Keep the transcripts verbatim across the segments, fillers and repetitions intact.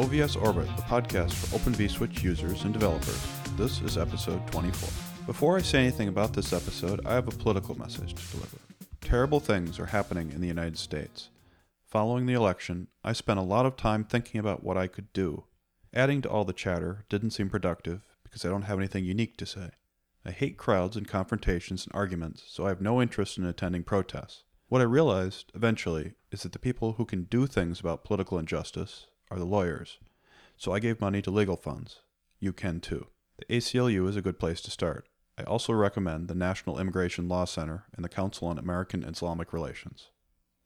O V S Orbit, the podcast for OpenVSwitch users and developers. This is episode twenty-four. Before I say anything about this episode, I have a political message to deliver. Terrible things are happening in the United States. Following the election, I spent a lot of time thinking about what I could do. Adding to all the chatter didn't seem productive because I don't have anything unique to say. I hate crowds and confrontations and arguments, so I have no interest in attending protests. What I realized, eventually, is that the people who can do things about political injustice are the lawyers. So I gave money to legal funds. You can too. The A C L U is a good place to start. I also recommend the National Immigration Law Center and the Council on American Islamic Relations.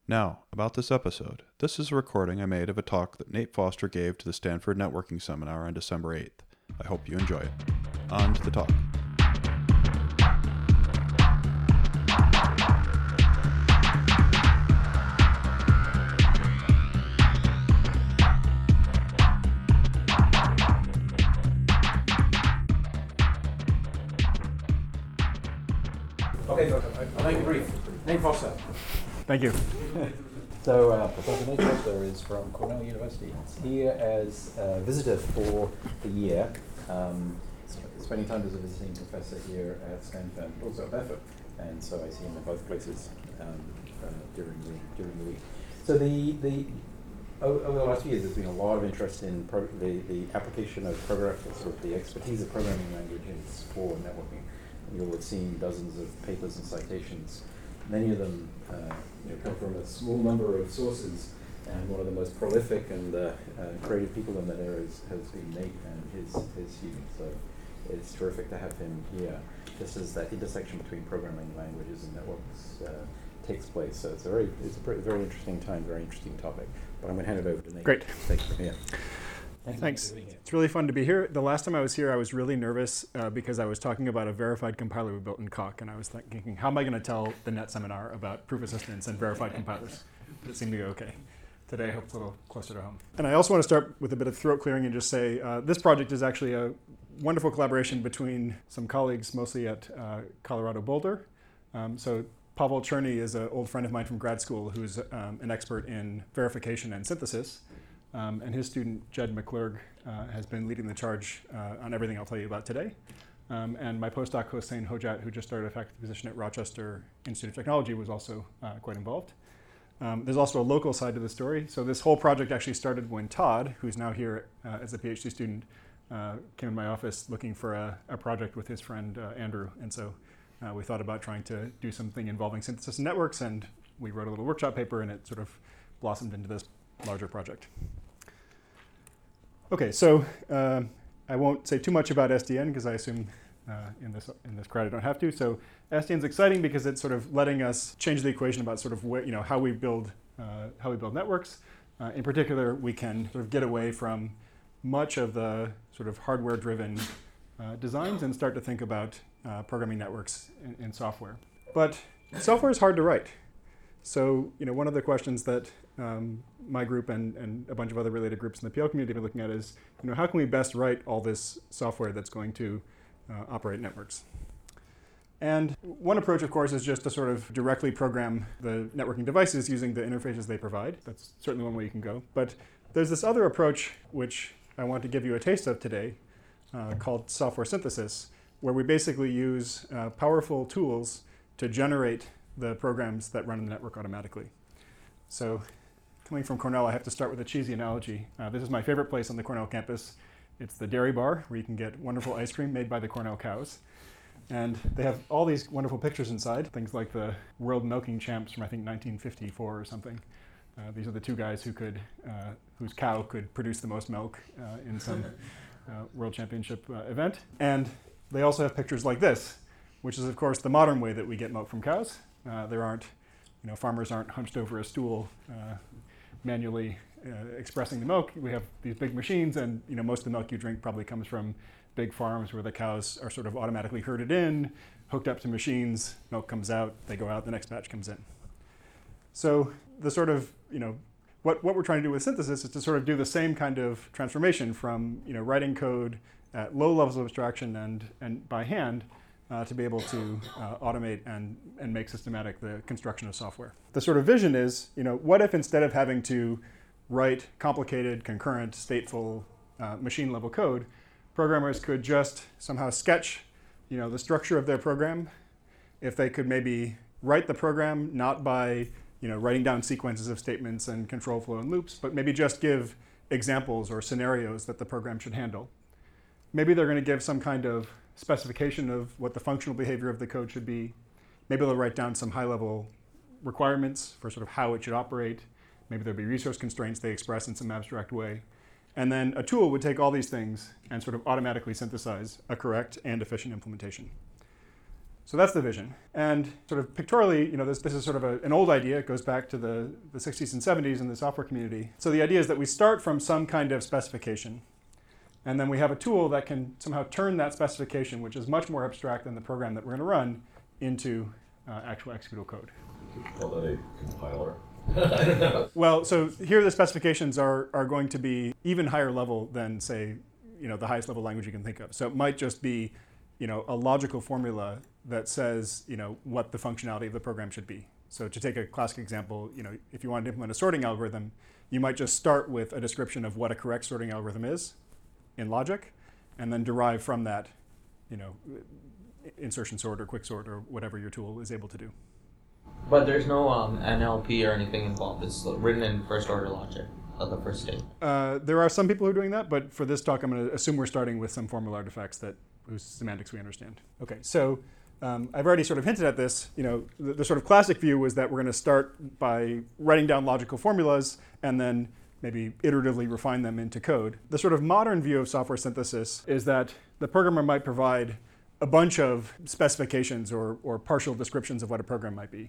Now, about this episode. This is a recording I made of a talk that Nate Foster gave to the Stanford Networking Seminar on December eighth. I hope you enjoy it. On to the talk. I'll make it brief. Nate Foster. Thank you. So uh, Professor Nate Foster is from Cornell University. He's here as a visitor for the year, um, spending time as a visiting professor here at Stanford, also at Bedford, and so I see him in both places um, uh, during the during the week. So the the over the last few years, there's been a lot of interest in pro- the the application of programming, sort of the expertise of programming languages for networking. You'll have seen dozens of papers and citations. Many of them uh, you know, come from a small number of sources, and one of the most prolific and uh, uh, creative people in that area is, has been Nate and his his students. So it's terrific to have him here. This is that intersection between programming languages and networks uh, takes place. So it's a very it's a pretty, very interesting time, very interesting topic. But I'm going to hand it over to Nate. Great. Thank you. Yeah. Thanks. It's really fun to be here. The last time I was here, I was really nervous uh, because I was talking about a verified compiler we built in Coq, and I was thinking, how am I going to tell the Net seminar about proof assistance and verified compilers? But it seemed to go okay. Today, I hope it's a little closer to home. And I also want to start with a bit of throat clearing and just say uh, this project is actually a wonderful collaboration between some colleagues, mostly at uh, Colorado Boulder. Um, so Pavel Czerny is an old friend of mine from grad school who's um, an expert in verification and synthesis. Um, and his student, Jed McClurg, uh, has been leading the charge uh, on everything I'll tell you about today. Um, and my postdoc, Hossein Hojat, who just started a faculty position at Rochester Institute of Technology, was also uh, quite involved. Um, there's also a local side to the story. So this whole project actually started when Todd, who's now here uh, as a PhD student, uh, came in my office looking for a, a project with his friend, uh, Andrew. And so uh, we thought about trying to do something involving synthesis and networks, and we wrote a little workshop paper, and it sort of blossomed into this larger project. Okay, so uh, I won't say too much about S D N because I assume uh, in this in this crowd I don't have to. So S D N is exciting because it's sort of letting us change the equation about sort of where, you know how we build uh, how we build networks. Uh, in particular, we can sort of get away from much of the sort of hardware-driven uh, designs and start to think about uh, programming networks in, in software. But software is hard to write. So you know one of the questions that Um, my group and, and a bunch of other related groups in the P L community have been looking at is, you know, how can we best write all this software that's going to uh, operate networks? And one approach, of course, is just to sort of directly program the networking devices using the interfaces they provide. That's certainly one way you can go. But there's this other approach, which I want to give you a taste of today, uh, called software synthesis, where we basically use uh, powerful tools to generate the programs that run in the network automatically. So, coming from Cornell, I have to start with a cheesy analogy. Uh, this is my favorite place on the Cornell campus. It's the Dairy Bar, where you can get wonderful ice cream made by the Cornell cows. And they have all these wonderful pictures inside, things like the World Milking Champs from, I think, nineteen fifty-four or something. Uh, these are the two guys who could, uh, whose cow could produce the most milk uh, in some uh, World Championship uh, event. And they also have pictures like this, which is, of course, the modern way that we get milk from cows. Uh, there aren't, you know, farmers aren't hunched over a stool uh, manually uh, expressing the milk. We have these big machines, and you know most of the milk you drink probably comes from big farms where the cows are sort of automatically herded in, hooked up to machines, milk comes out, they go out, the next batch comes in. So the sort of, you know, what, what we're trying to do with synthesis is to sort of do the same kind of transformation from, you know, writing code at low levels of abstraction and, and by hand Uh, to be able to uh, automate and, and make systematic the construction of software. The sort of vision is, you know, what if instead of having to write complicated, concurrent, stateful, uh, machine-level code, programmers could just somehow sketch, you know, the structure of their program. If they could maybe write the program not by, you know, writing down sequences of statements and control flow and loops, but maybe just give examples or scenarios that the program should handle. Maybe they're going to give some kind of specification of what the functional behavior of the code should be. Maybe they'll write down some high-level requirements for sort of how it should operate. Maybe there'll be resource constraints they express in some abstract way. And then a tool would take all these things and sort of automatically synthesize a correct and efficient implementation. So that's the vision. And sort of pictorially, you know, this, this is sort of a, an old idea. It goes back to the, the sixties and seventies in the software community. So the idea is that we start from some kind of specification. And then we have a tool that can somehow turn that specification, which is much more abstract than the program that we're going to run, into uh, actual executable code. You could call that a compiler. Well, so here the specifications are, are going to be even higher level than, say, you know, the highest level language you can think of. So it might just be, you know, a logical formula that says, you know, what the functionality of the program should be. So to take a classic example, you know, if you wanted to implement a sorting algorithm, you might just start with a description of what a correct sorting algorithm is in logic, and then derive from that, you know, insertion sort or quick sort or whatever your tool is able to do. But there's no um, N L P or anything involved. It's written in first order logic of the first state. Uh, there are some people who are doing that, but for this talk, I'm going to assume we're starting with some formal artifacts that whose semantics we understand. Okay, so um, I've already sort of hinted at this. You know, the, the sort of classic view was that we're going to start by writing down logical formulas and then maybe iteratively refine them into code. The sort of modern view of software synthesis is that the programmer might provide a bunch of specifications or, or partial descriptions of what a program might be.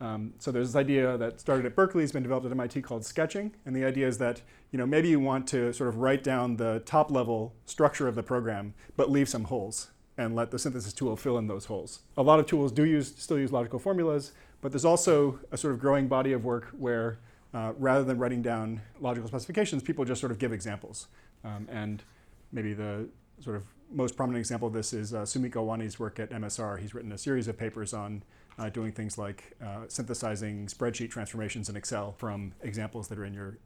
Um, so there's this idea that started at Berkeley, has been developed at M I T, called sketching. And the idea is that, you know, maybe you want to sort of write down the top level structure of the program, but leave some holes and let the synthesis tool fill in those holes. A lot of tools do use, still use logical formulas, but there's also a sort of growing body of work where uh, rather than writing down logical specifications, people just sort of give examples. Um, and maybe the sort of most prominent example of this is uh, Sumiko Wani's work at M S R. He's written a series of papers on uh, doing things like uh, synthesizing spreadsheet transformations in Excel from examples that are in your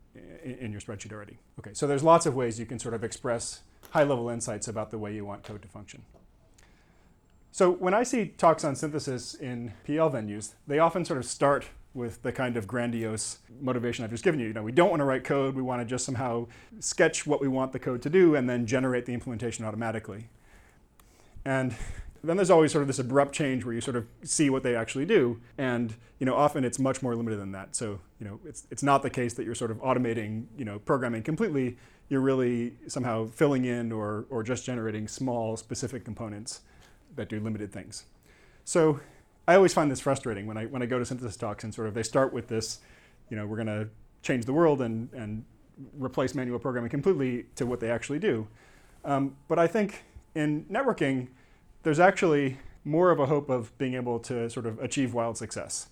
in your spreadsheet already. Okay, so there's lots of ways you can sort of express high-level insights about the way you want code to function. So when I see talks on synthesis in P L venues, they often sort of start with the kind of grandiose motivation I've just given you. You know, we don't want to write code, we want to just somehow sketch what we want the code to do and then generate the implementation automatically. And then there's always sort of this abrupt change where you sort of see what they actually do, and, you know, often it's much more limited than that. So, you know, it's it's not the case that you're sort of automating, you know, programming completely. You're really somehow filling in or or just generating small specific components that do limited things. So I always find this frustrating when I when I go to synthesis talks and sort of they start with this, you know, we're going to change the world and and replace manual programming completely to what they actually do. Um, but I think in networking, there's actually more of a hope of being able to sort of achieve wild success.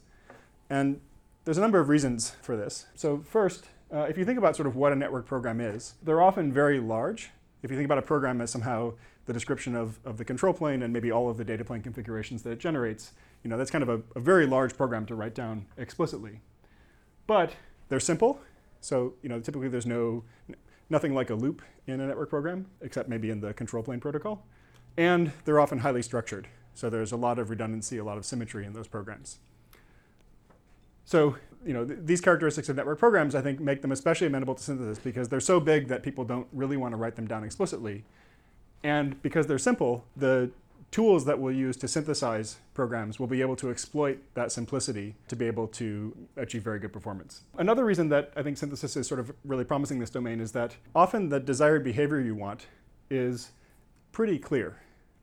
And there's a number of reasons for this. So first, uh, if you think about sort of what a network program is, they're often very large. If you think about a program as somehow the description of, of the control plane and maybe all of the data plane configurations that it generates, you know, that's kind of a, a very large program to write down explicitly. But they're simple. So, you know, typically there's no, nothing like a loop in a network program, except maybe in the control plane protocol. And they're often highly structured. So there's a lot of redundancy, a lot of symmetry in those programs. So, you know, th- these characteristics of network programs, I think, make them especially amenable to synthesis because they're so big that people don't really want to write them down explicitly. And because they're simple, the tools that we'll use to synthesize programs will be able to exploit that simplicity to be able to achieve very good performance. Another reason that I think synthesis is sort of really promising this domain is that often the desired behavior you want is pretty clear.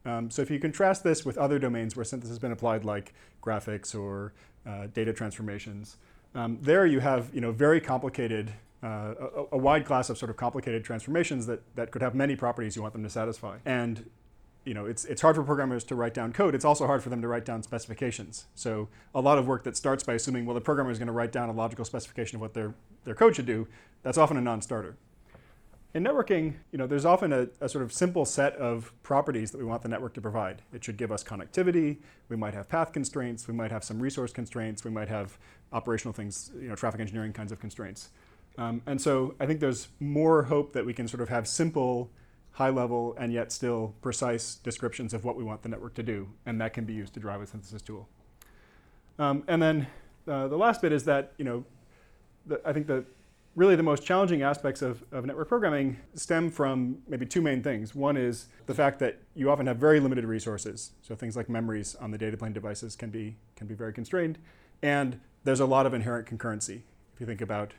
Um, so if you contrast this with other domains where synthesis has been applied, like graphics or uh, data transformations, um, there you have, you know, very complicated, uh, a, a wide class of sort of complicated transformations that, that could have many properties you want them to satisfy. And you know, it's it's hard for programmers to write down code. It's also hard for them to write down specifications. So a lot of work that starts by assuming, well, the programmer is going to write down a logical specification of what their, their code should do, that's often a non-starter. In networking, you know, there's often a, a sort of simple set of properties that we want the network to provide. It should give us connectivity. We might have path constraints. We might have some resource constraints. We might have operational things, you know, traffic engineering kinds of constraints. Um, and so I think there's more hope that we can sort of have simple, high-level, and yet still precise descriptions of what we want the network to do, and that can be used to drive a synthesis tool. Um, and then uh, the last bit is that, you know, the, I think the really the most challenging aspects of, of network programming stem from maybe two main things. One is the fact that you often have very limited resources. So things like memories on the data plane devices can be, can be very constrained. And there's a lot of inherent concurrency. If you think about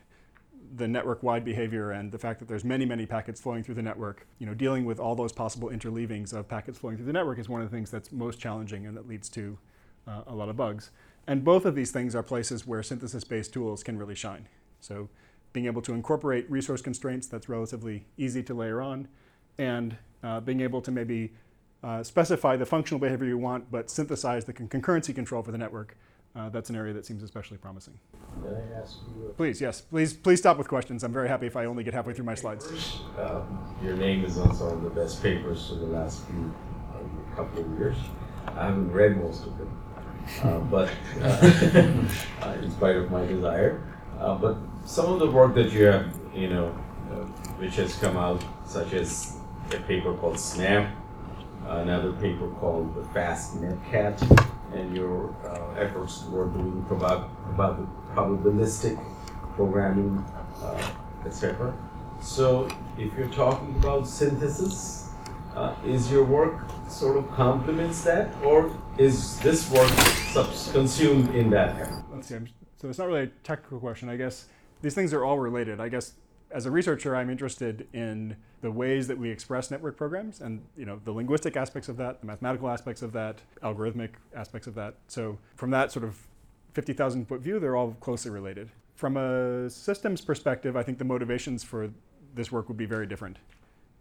the network-wide behavior and the fact that there's many, many packets flowing through the network, you know, dealing with all those possible interleavings of packets flowing through the network is one of the things that's most challenging and that leads to uh, a lot of bugs. And both of these things are places where synthesis-based tools can really shine. So being able to incorporate resource constraints that's relatively easy to layer on, and uh, being able to maybe uh, specify the functional behavior you want, but synthesize the con- concurrency control for the network. Uh, that's an area that seems especially promising. Can I ask you a please, yes. Please please stop with questions. I'm very happy if I only get halfway through my slides. Um, your name is on some of the best papers for the last few uh, couple of years. I haven't read most of them, uh, but uh, in spite of my desire. Uh, but some of the work that you have, you know, uh, which has come out, such as a paper called SNAP, uh, another paper called the Fast Netcat, and your uh, efforts toward doing about about the probabilistic programming, uh, et cetera. So, if you're talking about synthesis, uh, is your work sort of complements that, or is this work subs- consumed in that effort? Let's see. I'm, so it's not really a technical question. I guess these things are all related. I guess as a researcher, I'm interested in the ways that we express network programs, and you know the linguistic aspects of that, the mathematical aspects of that, algorithmic aspects of that. So from that sort of fifty thousand foot view, they're all closely related. From a systems perspective, I think the motivations for this work would be very different,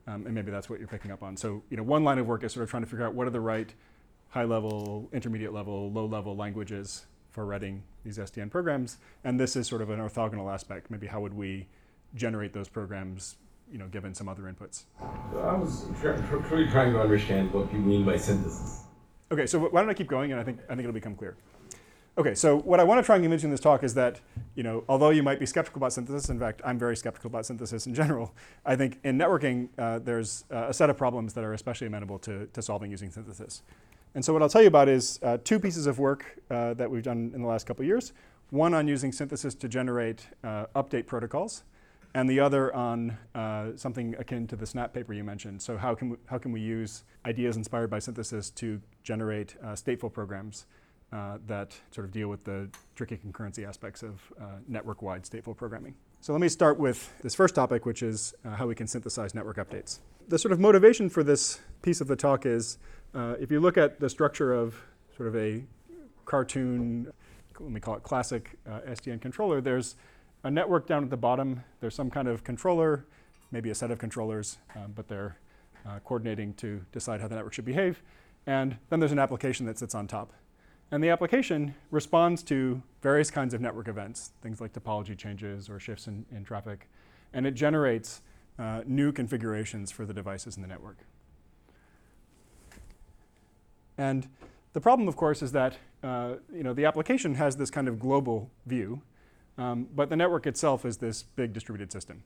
um, and maybe that's what you're picking up on. So you know, one line of work is sort of trying to figure out what are the right high-level, intermediate-level, low-level languages for writing these S D N programs, and this is sort of an orthogonal aspect. Maybe how would we generate those programs, you know, given some other inputs. So I was tr- tr- truly trying to understand what you mean by synthesis. Okay, so why don't I keep going, and I think I think it'll become clear. Okay, so what I want to try and convince you in this talk is that, you know, although you might be skeptical about synthesis, in fact, I'm very skeptical about synthesis in general, I think in networking, uh, there's uh, a set of problems that are especially amenable to, to solving using synthesis. And so what I'll tell you about is uh, two pieces of work uh, that we've done in the last couple of years, one on using synthesis to generate uh, update protocols, and the other on uh, something akin to the SNAP paper you mentioned. So how can we, how can we use ideas inspired by synthesis to generate uh, stateful programs uh, that sort of deal with the tricky concurrency aspects of uh, network-wide stateful programming? So let me start with this first topic, which is uh, how we can synthesize network updates. The sort of motivation for this piece of the talk is, uh, if you look at the structure of sort of a cartoon, let me call it classic uh, S D N controller, there's a network down at the bottom. There's some kind of controller, maybe a set of controllers, um, but they're uh, coordinating to decide how the network should behave. And then there's an application that sits on top. And the application responds to various kinds of network events, things like topology changes or shifts in, in traffic. And it generates uh, new configurations for the devices in the network. And the problem, of course, is that uh, you know, the application has this kind of global view. Um, but the network itself is this big distributed system,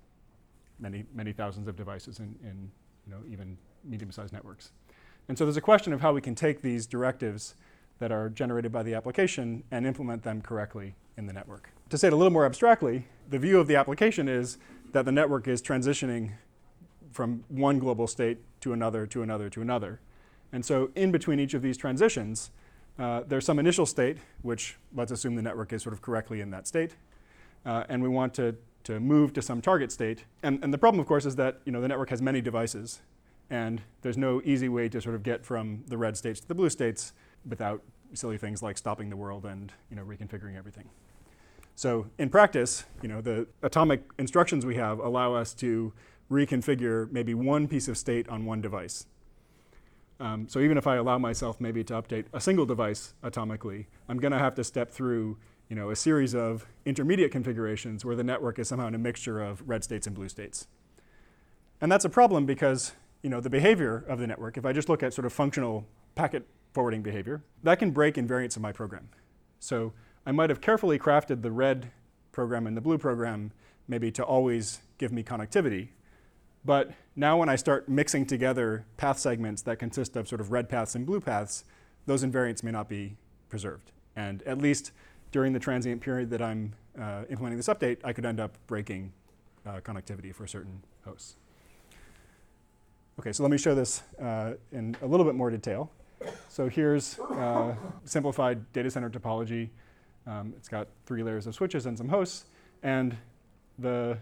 many many thousands of devices in, in you know, even medium-sized networks. And so there's a question of how we can take these directives that are generated by the application and implement them correctly in the network. To say it a little more abstractly, the view of the application is that the network is transitioning from one global state to another, to another, to another. And so in between each of these transitions, uh, there's some initial state, which let's assume the network is sort of correctly in that state. Uh, and we want to, to move to some target state. And, and the problem, of course, is that you know the network has many devices, and there's no easy way to sort of get from the red states to the blue states without silly things like stopping the world and you know reconfiguring everything. So in practice, you know the atomic instructions we have allow us to reconfigure maybe one piece of state on one device. Um, so even if I allow myself maybe to update a single device atomically, I'm going to have to step through You know, a series of intermediate configurations where the network is somehow in a mixture of red states and blue states. And that's a problem because, you know, the behavior of the network, if I just look at sort of functional packet forwarding behavior, that can break invariance of my program. So I might have carefully crafted the red program and the blue program maybe to always give me connectivity. But now when I start mixing together path segments that consist of sort of red paths and blue paths, those invariants may not be preserved. And at least during the transient period that I'm uh, implementing this update, I could end up breaking uh, connectivity for certain hosts. Okay, so let me show this uh, in a little bit more detail. So here's uh, simplified data center topology. Um, it's got three layers of switches and some hosts. And the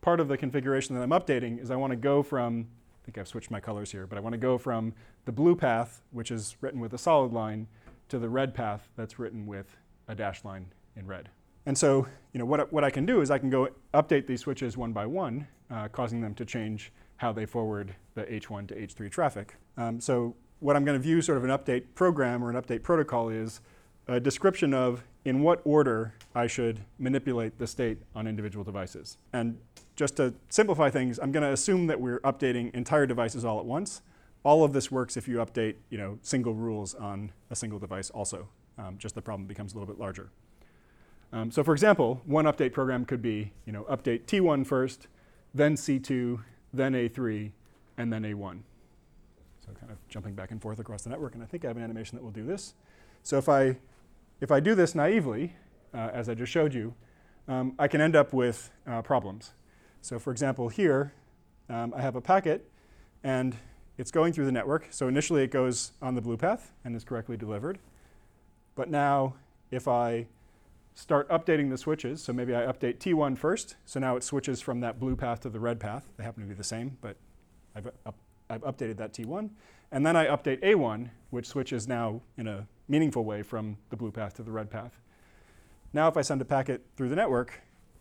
part of the configuration that I'm updating is I want to go from, I think I've switched my colors here, but I want to go from the blue path, which is written with a solid line, to the red path that's written with a dashed line in red. And so you know, what, what I can do is I can go update these switches one by one, uh, causing them to change how they forward the H one to H three traffic. Um, so what I'm going to view sort of an update program or an update protocol is a description of in what order I should manipulate the state on individual devices. And just to simplify things, I'm going to assume that we're updating entire devices all at once. All of this works if you update, you know, single rules on a single device also. Um, just the problem becomes a little bit larger. Um, so for example, one update program could be, you know, update T one first, then C two, then A three, and then A one. So kind of jumping back and forth across the network. And I think I have an animation that will do this. So if I If I do this naively, uh, as I just showed you, um, I can end up with uh, problems. So for example, here, um, I have a packet, and it's going through the network. So initially, it goes on the blue path and is correctly delivered. But now, if I start updating the switches, so maybe I update T one first. So now it switches from that blue path to the red path. They happen to be the same, but I've, up, I've updated that T one. And then I update A one, which switches now in a meaningful way from the blue path to the red path. Now if I send a packet through the network,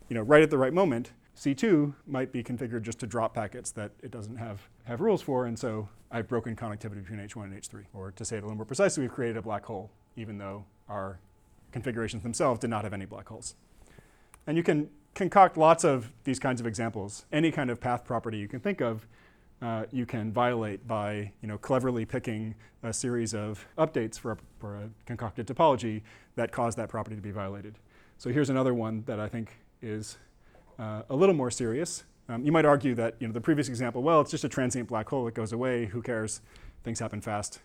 you know, right at the right moment, C two might be configured just to drop packets that it doesn't have, have rules for, and so I've broken connectivity between H one and H three. Or to say it a little more precisely, we've created a black hole, even though our configurations themselves did not have any black holes. And you can concoct lots of these kinds of examples. Any kind of path property you can think of, Uh, you can violate by, you know, cleverly picking a series of updates for a, for a concocted topology that caused that property to be violated. So here's another one that I think is uh, a little more serious. Um, you might argue that, you know, the previous example, well, it's just a transient black hole. It goes away. Who cares? Things happen fast.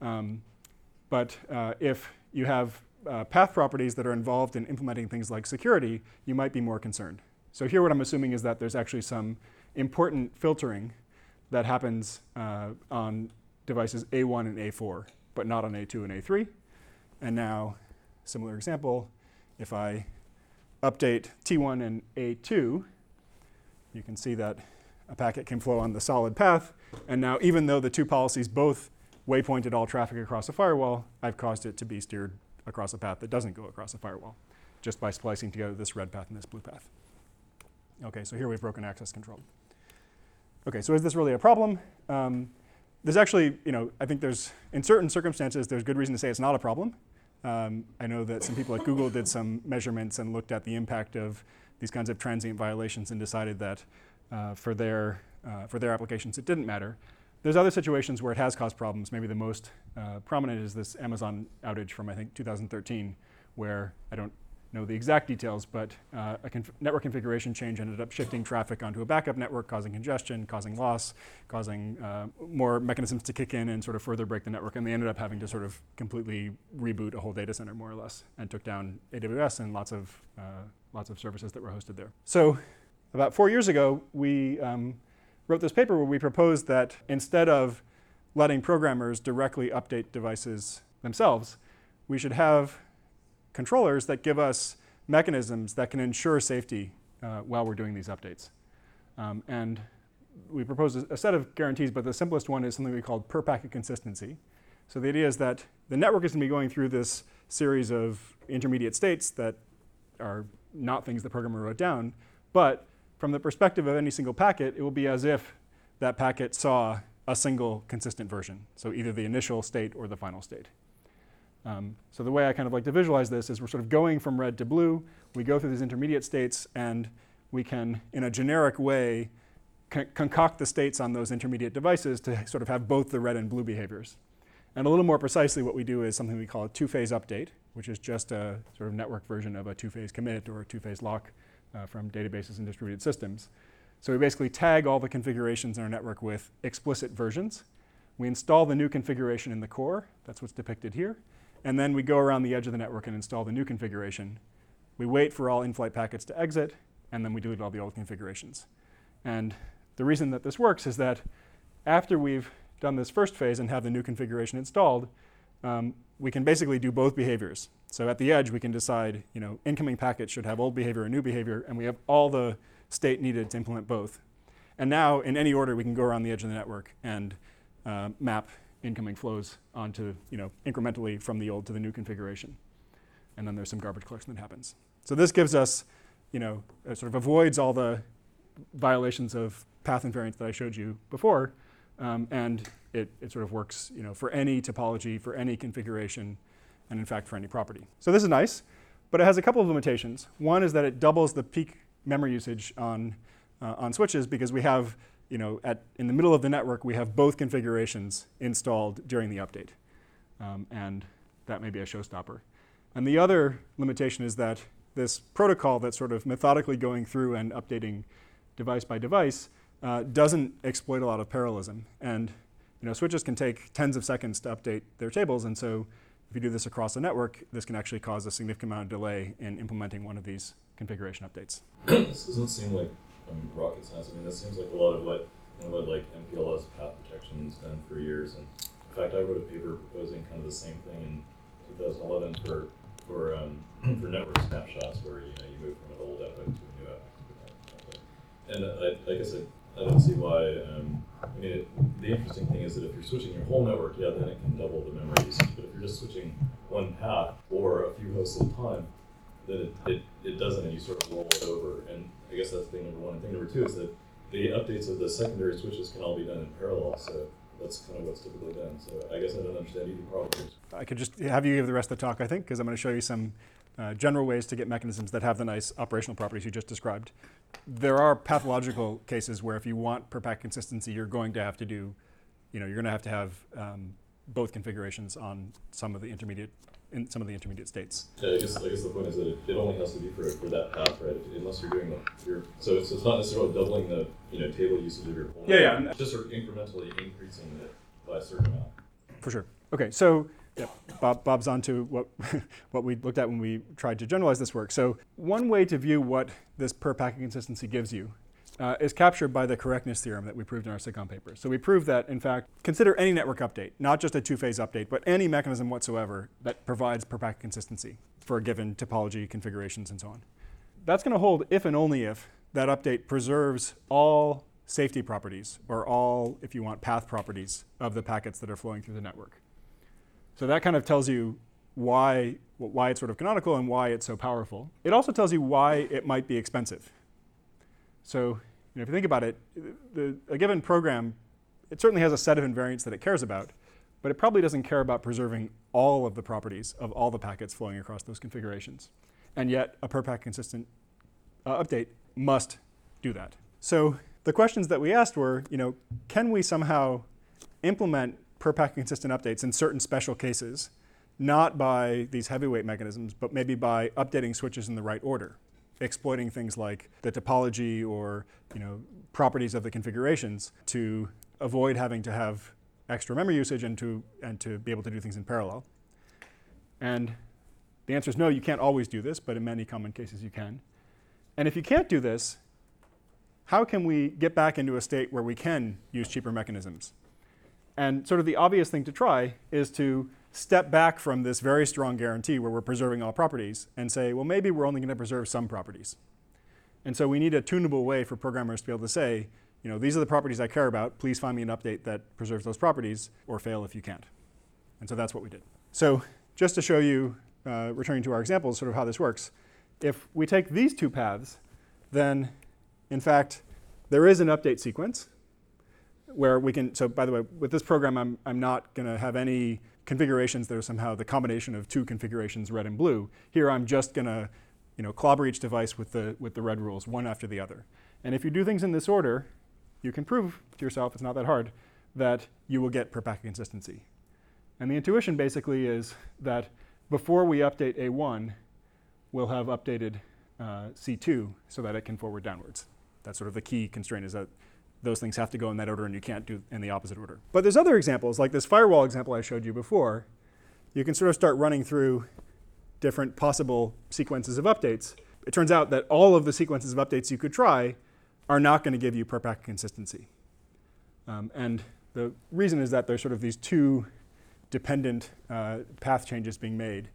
Um, but uh, if you have uh, path properties that are involved in implementing things like security, you might be more concerned. So here what I'm assuming is that there's actually some important filtering that happens uh, on devices A one and A four, but not on A two and A three. And now, similar example, if I update T one and A two, you can see that a packet can flow on the solid path. And now, even though the two policies both waypointed all traffic across a firewall, I've caused it to be steered across a path that doesn't go across a firewall, just by splicing together this red path and this blue path. OK, so here we've broken access control. Okay, so is this really a problem? Um, there's actually, you know, I think there's, in certain circumstances, there's good reason to say it's not a problem. Um, I know that some people at Google did some measurements and looked at the impact of these kinds of transient violations and decided that uh, for their uh, for their applications, it didn't matter. There's other situations where it has caused problems. Maybe the most uh, prominent is this Amazon outage from, I think, two thousand thirteen, where I don't know the exact details, but uh, a conf- network configuration change ended up shifting traffic onto a backup network, causing congestion, causing loss, causing uh, more mechanisms to kick in and sort of further break the network. And they ended up having to sort of completely reboot a whole data center, more or less, and took down A W S and lots of uh, lots of services that were hosted there. So about four years ago, we um, wrote this paper where we proposed that instead of letting programmers directly update devices themselves, we should have controllers that give us mechanisms that can ensure safety uh, while we're doing these updates. Um, and we propose a, a set of guarantees, but the simplest one is something we called per packet consistency. So the idea is that the network is going to be going through this series of intermediate states that are not things the programmer wrote down, but from the perspective of any single packet, it will be as if that packet saw a single consistent version, so either the initial state or the final state. Um, so the way I kind of like to visualize this is we're sort of going from red to blue. We go through these intermediate states, and we can, in a generic way, con- concoct the states on those intermediate devices to sort of have both the red and blue behaviors. And a little more precisely, what we do is something we call a two-phase update, which is just a sort of network version of a two-phase commit or a two-phase lock uh, from databases and distributed systems. So we basically tag all the configurations in our network with explicit versions. We install the new configuration in the core. That's what's depicted here. And then we go around the edge of the network and install the new configuration. We wait for all in-flight packets to exit, and then we delete all the old configurations. And the reason that this works is that after we've done this first phase and have the new configuration installed, um, we can basically do both behaviors. So at the edge, we can decide, you know, incoming packets should have old behavior and new behavior, and we have all the state needed to implement both. And now, in any order, we can go around the edge of the network and uh, map incoming flows onto, you know, incrementally from the old to the new configuration. And then there's some garbage collection that happens. So this gives us, you know, it sort of avoids all the violations of path invariance that I showed you before, um, and it, it sort of works, you know, for any topology, for any configuration, and in fact for any property. So this is nice, but it has a couple of limitations. One is that it doubles the peak memory usage on uh, on switches because we have, you know, at in the middle of the network we have both configurations installed during the update, um, and that may be a showstopper. And the other limitation is that this protocol that's sort of methodically going through and updating device by device uh, doesn't exploit a lot of parallelism. And, you know, switches can take tens of seconds to update their tables, and so if you do this across the network, this can actually cause a significant amount of delay in implementing one of these configuration updates. This doesn't seem like I mean, rocket science. I mean, this seems like a lot of what, you know, what like M P L S path protection has done for years. And in fact, I wrote a paper proposing kind of the same thing in twenty eleven for for um, for network snapshots, where you know you move from an old epoch to a new epoch. And I, I guess I, I don't see why. Um, I mean, it, the interesting thing is that if you're switching your whole network, yeah, then it can double the memory usage. But if you're just switching one path or a few hosts at a time, then it, it, it doesn't, and you sort of roll it over. And I guess that's thing number one. And thing number two is that the updates of the secondary switches can all be done in parallel. So that's kind of what's typically done. So I guess I don't understand either problem. I could just have you give the rest of the talk, I think, because I'm going to show you some uh, general ways to get mechanisms that have the nice operational properties you just described. There are pathological cases where if you want per packet consistency, you're going to have to do, you know, you're going to have to have um, both configurations on some of the intermediate, in some of the intermediate states. Yeah, I guess, I guess the point is that it, it only has to be for, for that path, right? It, unless you're doing the, you're, so it's, it's not necessarily doubling the, you know, table usage of your whole. Yeah, yeah. It's just sort of incrementally increasing it by a certain amount. For sure. Okay, so yeah, Bob, Bob's on to what, what we looked at when we tried to generalize this work. So one way to view what this per packet consistency gives you uh, is captured by the correctness theorem that we proved in our SIGCOMM paper. So we proved that, in fact, consider any network update, not just a two-phase update, but any mechanism whatsoever that provides per packet consistency for a given topology, configurations, and so on. That's going to hold if and only if that update preserves all safety properties or all, if you want, path properties of the packets that are flowing through the network. So that kind of tells you why, why it's sort of canonical and why it's so powerful. It also tells you why it might be expensive. So, you know, if you think about it, the, a given program, it certainly has a set of invariants that it cares about, but it probably doesn't care about preserving all of the properties of all the packets flowing across those configurations. And yet, a per packet consistent uh, update must do that. So the questions that we asked were, you know, can we somehow implement per packet consistent updates in certain special cases, not by these heavyweight mechanisms, but maybe by updating switches in the right order, exploiting things like the topology or, you know, properties of the configurations to avoid having to have extra memory usage and to and to be able to do things in parallel. And the answer is no, you can't always do this, but in many common cases you can. And if you can't do this, how can we get back into a state where we can use cheaper mechanisms? And sort of the obvious thing to try is to step back from this very strong guarantee where we're preserving all properties and say, well, maybe we're only going to preserve some properties. And so we need a tunable way for programmers to be able to say, you know, these are the properties I care about. Please find me an update that preserves those properties, or fail if you can't. And so that's what we did. So just to show you, uh, returning to our examples, sort of how this works, if we take these two paths, then, in fact, there is an update sequence where we can, so by the way, with this program, I'm, I'm not going to have any configurations that are somehow the combination of two configurations, red and blue. Here I'm just going to, you know, clobber each device with the, with the red rules, one after the other. And if you do things in this order, you can prove to yourself, it's not that hard, that you will get per packet consistency. And the intuition basically is that before we update A one, we'll have updated uh, C two so that it can forward downwards. That's sort of the key constraint, is that those things have to go in that order and you can't do in the opposite order. But there's other examples, like this firewall example I showed you before. You can sort of start running through different possible sequences of updates. It turns out that all of the sequences of updates you could try are not going to give you per packet consistency. Um, and the reason is that there's sort of these two dependent uh, path changes being made.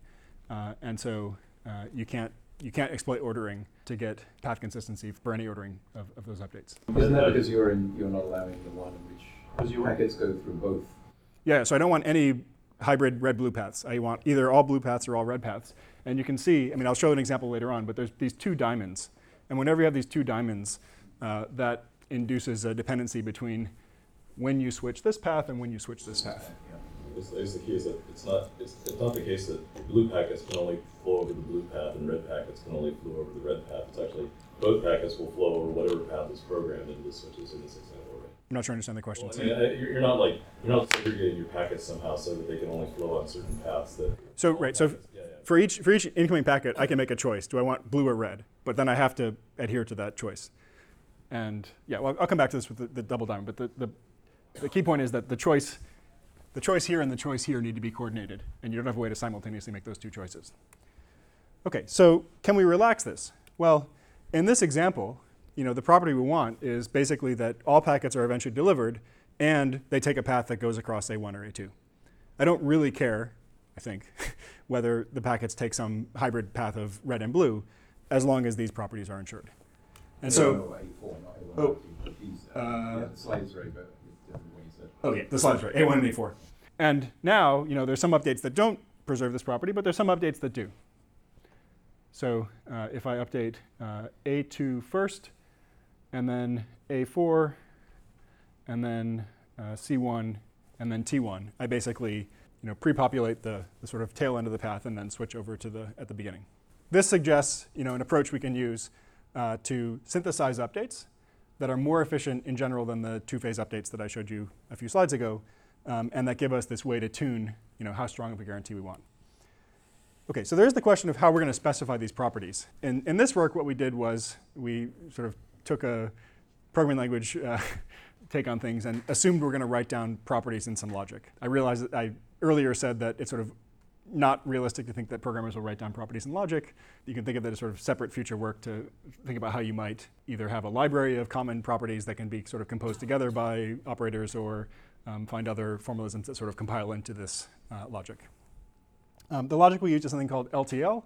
Uh, and so uh, you can't you can't exploit ordering to get path consistency for any ordering of, of those updates. Isn't that because you're in, you're not allowing the one in which because your packets go through both? Yeah, so I don't want any hybrid red-blue paths. I want either all blue paths or all red paths. And you can see, I mean, I'll show an example later on, but there's these two diamonds. And whenever you have these two diamonds, uh, that induces a dependency between when you switch this path and when you switch this path. It's, it's the key is that it's not, it's, it's not the case that blue packets can only flow over the blue path and red packets can only flow over the red path. It's actually both packets will flow over whatever path is programmed into the switches in this example, right? I'm not sure I understand the question. Well, I mean, you're not like you're not segregating your packets somehow so that they can only flow on certain paths. That so right. Packets, so yeah, yeah. for each for each incoming packet, I can make a choice. Do I want blue or red? But then I have to adhere to that choice. And yeah, well, I'll come back to this with the, the double diamond. But the, the the key point is that the choice. The choice here and the choice here need to be coordinated, and you don't have a way to simultaneously make those two choices. Okay, so can we relax this? Well, in this example, you know, the property we want is basically that all packets are eventually delivered, and they take a path that goes across A one or A two. I don't really care, I think, whether the packets take some hybrid path of red and blue, as long as these properties are ensured. And so, oh, uh, Oh yeah, the slide's right, A one and A four. And now, you know, there's some updates that don't preserve this property, but there's some updates that do. So uh, if I update uh, A two first, and then A four, and then uh, C one, and then T one, I basically, you know, pre-populate the, the sort of tail end of the path and then switch over to the at the beginning. This suggests, you know, an approach we can use uh, to synthesize updates that are more efficient in general than the two-phase updates that I showed you a few slides ago, um, and that give us this way to tune, you know, how strong of a guarantee we want. Okay, so there's the question of how we're going to specify these properties. In, in this work, what we did was we sort of took a programming language uh, take on things and assumed we're going to write down properties in some logic. I realized that I earlier said that it's sort of not realistic to think that programmers will write down properties in logic. You can think of that as sort of separate future work to think about how you might either have a library of common properties that can be sort of composed together by operators or um, find other formalisms that sort of compile into this uh, logic. Um, the logic we use is something called L T L.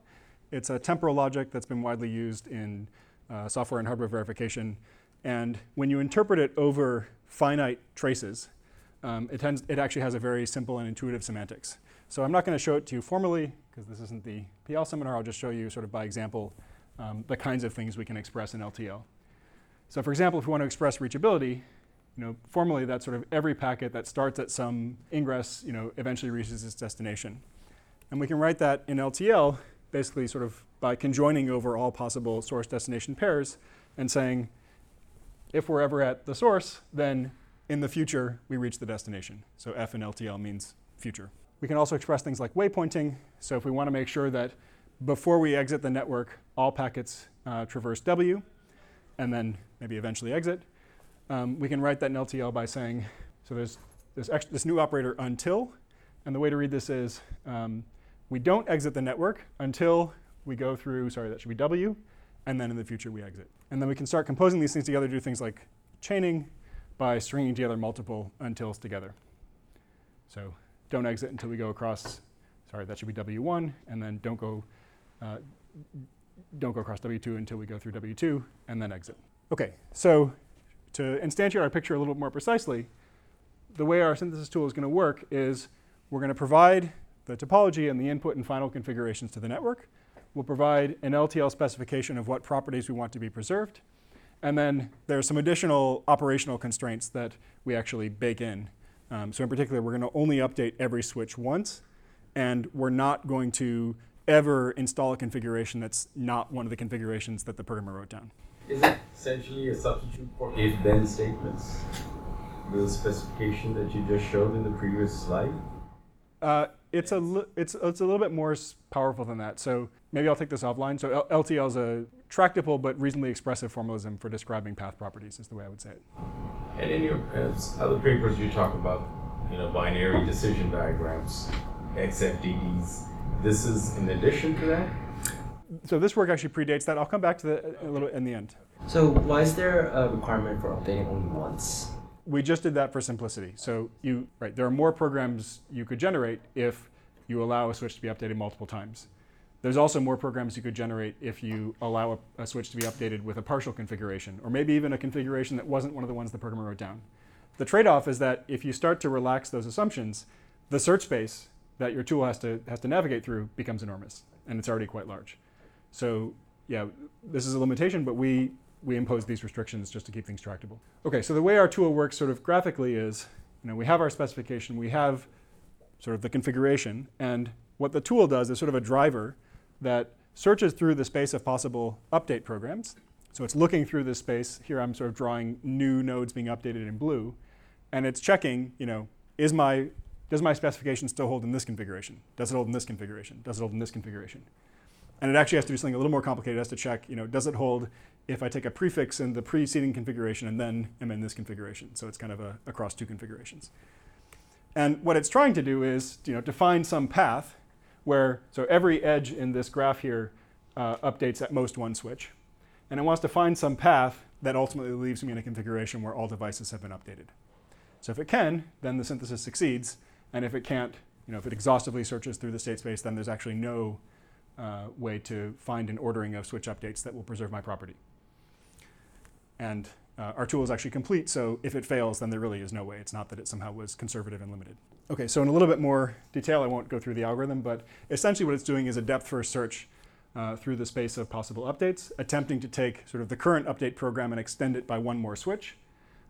It's a temporal logic that's been widely used in uh, software and hardware verification. And when you interpret it over finite traces, um, it tends, it actually has a very simple and intuitive semantics. So I'm not going to show it to you formally, because this isn't the P L seminar. I'll just show you sort of by example um, the kinds of things we can express in L T L. So for example, if we want to express reachability, you know, formally that's sort of every packet that starts at some ingress, you know, eventually reaches its destination. And we can write that in L T L basically sort of by conjoining over all possible source destination pairs and saying, if we're ever at the source, then in the future we reach the destination. So F in L T L means future. We can also express things like waypointing. So if we want to make sure that before we exit the network, all packets uh, traverse W, and then maybe eventually exit, um, we can write that in L T L by saying, so there's this, ex- this new operator until, and the way to read this is um, we don't exit the network until we go through, sorry, that should be W, and then in the future we exit. And then we can start composing these things together to do things like chaining by stringing together multiple untils together. So don't exit until we go across, sorry, that should be W one, and then don't go uh, don't go across W two until we go through W two, and then exit. Okay, so to instantiate our picture a little bit more precisely, the way our synthesis tool is going to work is we're going to provide the topology and the input and final configurations to the network. We'll provide an L T L specification of what properties we want to be preserved, and then there are some additional operational constraints that we actually bake in. Um, so in particular, we're going to only update every switch once, and we're not going to ever install a configuration that's not one of the configurations that the programmer wrote down. Is it essentially a substitute for if-then statements, the specification that you just showed in the previous slide? Uh, It's a li- it's it's a little bit more powerful than that. So maybe I'll take this offline. So L T L is a tractable but reasonably expressive formalism for describing path properties, is the way I would say it. And in your other papers, you talk about, you know, binary decision diagrams, X F D Ds. This is in addition to that. So this work actually predates that. I'll come back to that a little in the end. So why is there a requirement for updating only once? We just did that for simplicity. So you right, there are more programs you could generate if you allow a switch to be updated multiple times. There's also more programs you could generate if you allow a, a switch to be updated with a partial configuration, or maybe even a configuration that wasn't one of the ones the programmer wrote down. The trade-off is that if you start to relax those assumptions, the search space that your tool has to has to navigate through becomes enormous, and it's already quite large. So yeah, this is a limitation, but we we impose these restrictions just to keep things tractable. Okay, so the way our tool works sort of graphically is, you know, we have our specification, we have sort of the configuration, and what the tool does is sort of a driver that searches through the space of possible update programs. So it's looking through this space. Here I'm sort of drawing new nodes being updated in blue, and it's checking, you know, is my, does my specification still hold in this configuration? Does it hold in this configuration? Does it hold in this configuration? And it actually has to do something a little more complicated. It has to check, you know, does it hold if I take a prefix in the preceding configuration and then am in this configuration? So it's kind of a across two configurations. And what it's trying to do is, you know, define some path where, so every edge in this graph here uh, updates at most one switch. And it wants to find some path that ultimately leaves me in a configuration where all devices have been updated. So if it can, then the synthesis succeeds. And if it can't, you know, if it exhaustively searches through the state space, then there's actually no Uh, way to find an ordering of switch updates that will preserve my property. And uh, our tool is actually complete, so if it fails, then there really is no way. It's not that it somehow was conservative and limited. Okay, so in a little bit more detail, I won't go through the algorithm, but essentially what it's doing is a depth-first search uh, through the space of possible updates, attempting to take sort of the current update program and extend it by one more switch.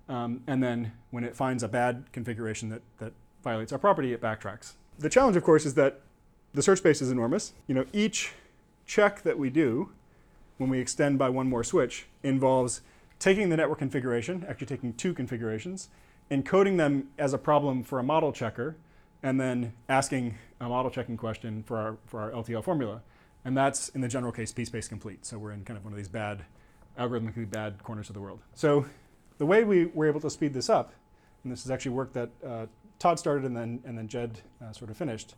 Um, and then when it finds a bad configuration that, that violates our property, it backtracks. The challenge, of course, is that the search space is enormous. You know, each check that we do when we extend by one more switch involves taking the network configuration, actually taking two configurations, encoding them as a problem for a model checker, and then asking a model checking question for our for our L T L formula. And that's, in the general case, P-space complete. So we're in kind of one of these bad, algorithmically bad corners of the world. So the way we were able to speed this up, and this is actually work that uh, Todd started and then, and then Jed uh, sort of finished,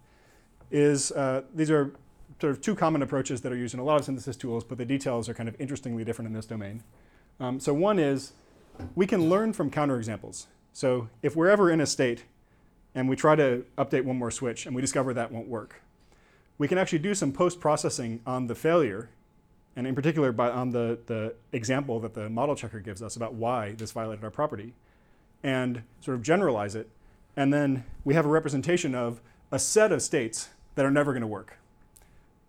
is uh, these are sort of two common approaches that are used in a lot of synthesis tools, but the details are kind of interestingly different in this domain. Um, so one is we can learn from counterexamples. So if we're ever in a state and we try to update one more switch and we discover that won't work, we can actually do some post-processing on the failure, and in particular by, on the, the example that the model checker gives us about why this violated our property, and sort of generalize it. And then we have a representation of a set of states that are never going to work.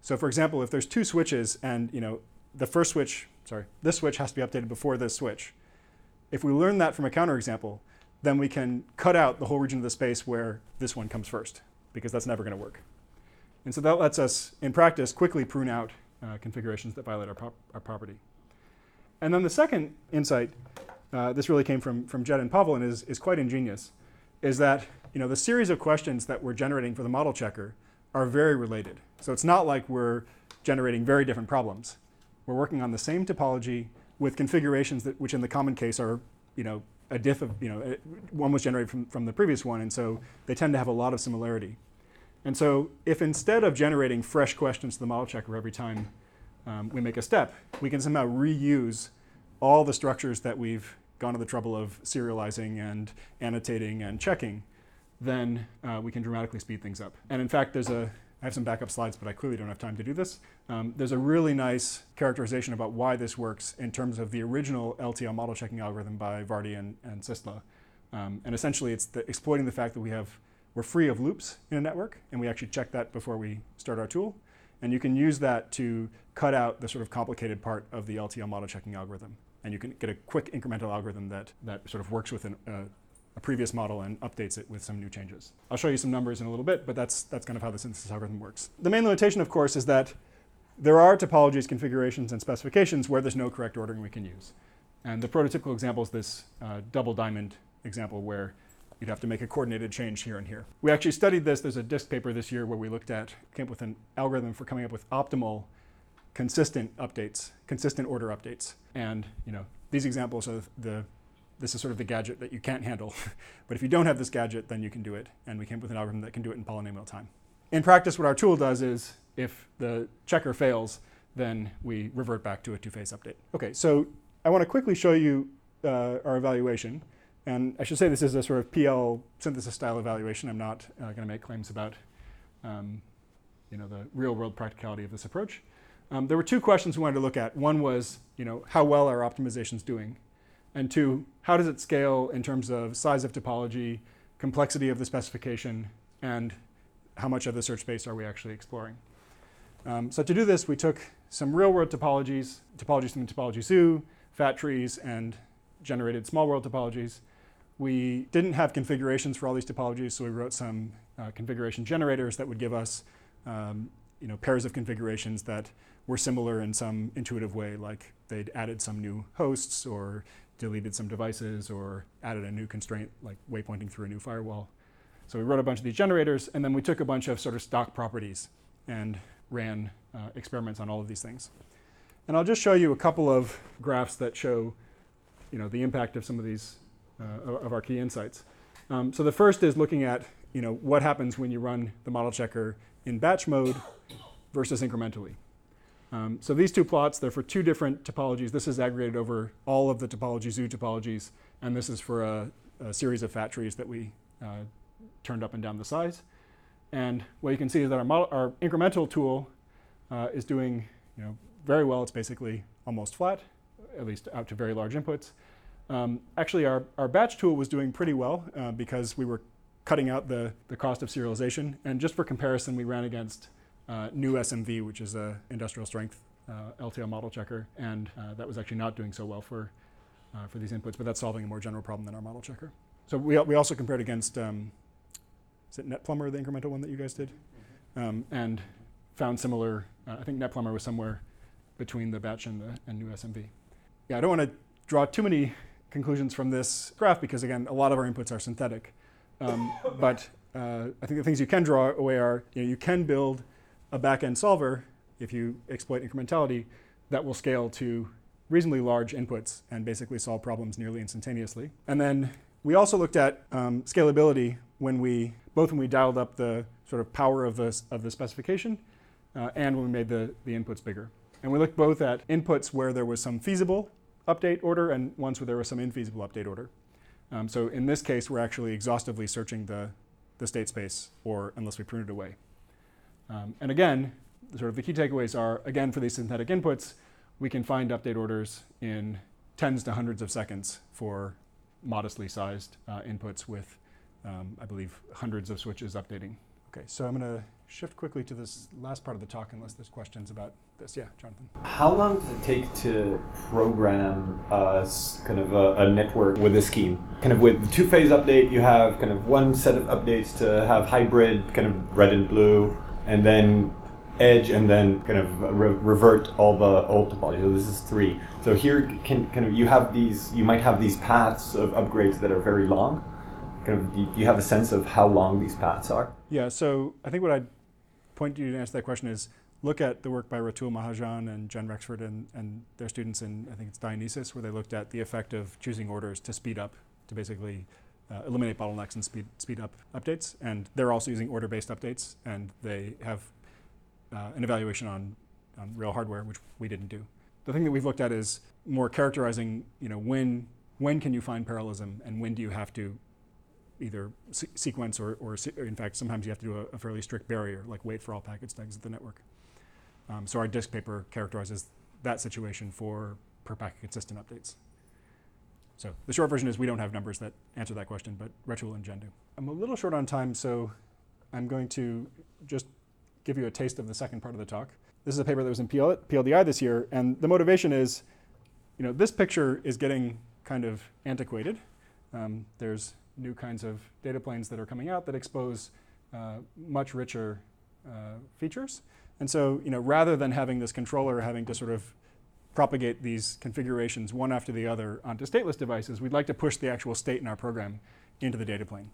So for example, if there's two switches and, you know, the first switch, sorry, this switch has to be updated before this switch. If we learn that from a counterexample, then we can cut out the whole region of the space where this one comes first, because that's never going to work. And so that lets us, in practice, quickly prune out uh, configurations that violate our, prop- our property. And then the second insight, uh, this really came from, from Jed and Pavel and is, is quite ingenious, is that, you know, the series of questions that we're generating for the model checker are very related. So it's not like we're generating very different problems. We're working on the same topology with configurations that, which in the common case are, you know, a diff of, you know, one was generated from, from the previous one, and so they tend to have a lot of similarity. And so if instead of generating fresh questions to the model checker every time um, we make a step, we can somehow reuse all the structures that we've gone to the trouble of serializing and annotating and checking, then uh, we can dramatically speed things up. And in fact, there's a, I have some backup slides, but I clearly don't have time to do this. Um, there's a really nice characterization about why this works in terms of the original L T L model checking algorithm by Vardy and, and Sisla. Um, and essentially, it's the, exploiting the fact that we have, we're free of loops in a network, and we actually check that before we start our tool. And you can use that to cut out the sort of complicated part of the L T L model checking algorithm. And you can get a quick incremental algorithm that, that sort of works with an, uh, a previous model and updates it with some new changes. I'll show you some numbers in a little bit, but that's, that's kind of how the synthesis algorithm works. The main limitation, of course, is that there are topologies, configurations, and specifications where there's no correct ordering we can use. And the prototypical example is this uh, double diamond example where you'd have to make a coordinated change here and here. We actually studied this. There's a D I S C paper this year where we looked at, came up with an algorithm for coming up with optimal, consistent updates, consistent order updates. And you know, these examples are the, this is sort of the gadget that you can't handle. But if you don't have this gadget, then you can do it. And we came up with an algorithm that can do it in polynomial time. In practice, what our tool does is if the checker fails, then we revert back to a two-phase update. Okay, so I want to quickly show you uh, our evaluation. And I should say this is a sort of P L synthesis style evaluation. I'm not uh, going to make claims about um, you know, the real-world practicality of this approach. Um, there were two questions we wanted to look at. One was, you know, how well are optimizations doing? And two, how does it scale in terms of size of topology, complexity of the specification, and how much of the search space are we actually exploring? Um, so to do this, we took some real-world topologies, topologies from the topology zoo, fat trees, and generated small-world topologies. We didn't have configurations for all these topologies, so we wrote some uh, configuration generators that would give us um, you know, pairs of configurations that were similar in some intuitive way, like they'd added some new hosts or deleted some devices or added a new constraint, like waypointing through a new firewall. So we wrote a bunch of these generators, and then we took a bunch of sort of stock properties and ran uh, experiments on all of these things. And I'll just show you a couple of graphs that show, you know, the impact of some of these, uh, of our key insights. Um, so the first is looking at, you know, what happens when you run the model checker in batch mode versus incrementally. Um, so these two plots, they're for two different topologies. This is aggregated over all of the topology zoo topologies, and this is for a, a series of fat trees that we uh, turned up and down the size. And what you can see is that our, model, our incremental tool uh, is doing, you know, very well. It's basically almost flat, at least out to very large inputs. Um, actually, our, our batch tool was doing pretty well uh, because we were cutting out the, the cost of serialization. And just for comparison, we ran against uh, new S M V, which is an industrial strength uh, L T L model checker. And uh, that was actually not doing so well for, uh, for these inputs, but that's solving a more general problem than our model checker. So we, we also compared against um, is it NetPlumber, the incremental one that you guys did? Mm-hmm. um, and found similar, uh, I think NetPlumber was somewhere between the batch and the and new S M V. Yeah, I don't want to draw too many conclusions from this graph because, again, a lot of our inputs are synthetic. Um, but uh, I think the things you can draw away are, you know, you can build a back-end solver, if you exploit incrementality, that will scale to reasonably large inputs and basically solve problems nearly instantaneously. And then we also looked at um, scalability when we both when we dialed up the sort of power of the, of the specification uh, and when we made the, the inputs bigger. And we looked both at inputs where there was some feasible update order and ones where there was some infeasible update order. Um, so in this case, we're actually exhaustively searching the, the state space, or unless we prune it away. Um, and again, sort of the key takeaways are, again, for these synthetic inputs, we can find update orders in tens to hundreds of seconds for modestly sized uh, inputs with Um, I believe, hundreds of switches updating. Okay, so I'm going to shift quickly to this last part of the talk unless there's questions about this. Yeah, Jonathan. How long does it take to program uh, kind of a, a network with a scheme? Kind of with the two-phase update, you have kind of one set of updates to have hybrid, kind of red and blue, and then edge, and then kind of re- revert all the old topology. So this is three. So here, can kind of you have these, you might have these paths of upgrades that are very long. Do you have a sense of how long these paths are? Yeah, so I think what I'd point you to answer that question is look at the work by Ratul Mahajan and Jen Rexford and, and their students in, I think it's Dionysus, where they looked at the effect of choosing orders to speed up, to basically uh, eliminate bottlenecks and speed, speed up updates. And they're also using order-based updates, and they have uh, an evaluation on, on real hardware, which we didn't do. The thing that we've looked at is more characterizing, you know, when, when can you find parallelism and when do you have to either se- sequence or, or, se- or, in fact, sometimes you have to do a, a fairly strict barrier, like wait for all packets to exit the network. Um, so our D I S C paper characterizes that situation for per packet consistent updates. So the short version is we don't have numbers that answer that question, but Ratul and Jen do. I'm a little short on time, so I'm going to just give you a taste of the second part of the talk. This is a paper that was in P L- P L D I this year, and the motivation is, you know, this picture is getting kind of antiquated. Um, there's new kinds of data planes that are coming out that expose uh, much richer uh, features. And so, you know, rather than having this controller having to sort of propagate these configurations one after the other onto stateless devices, we'd like to push the actual state in our program into the data plane.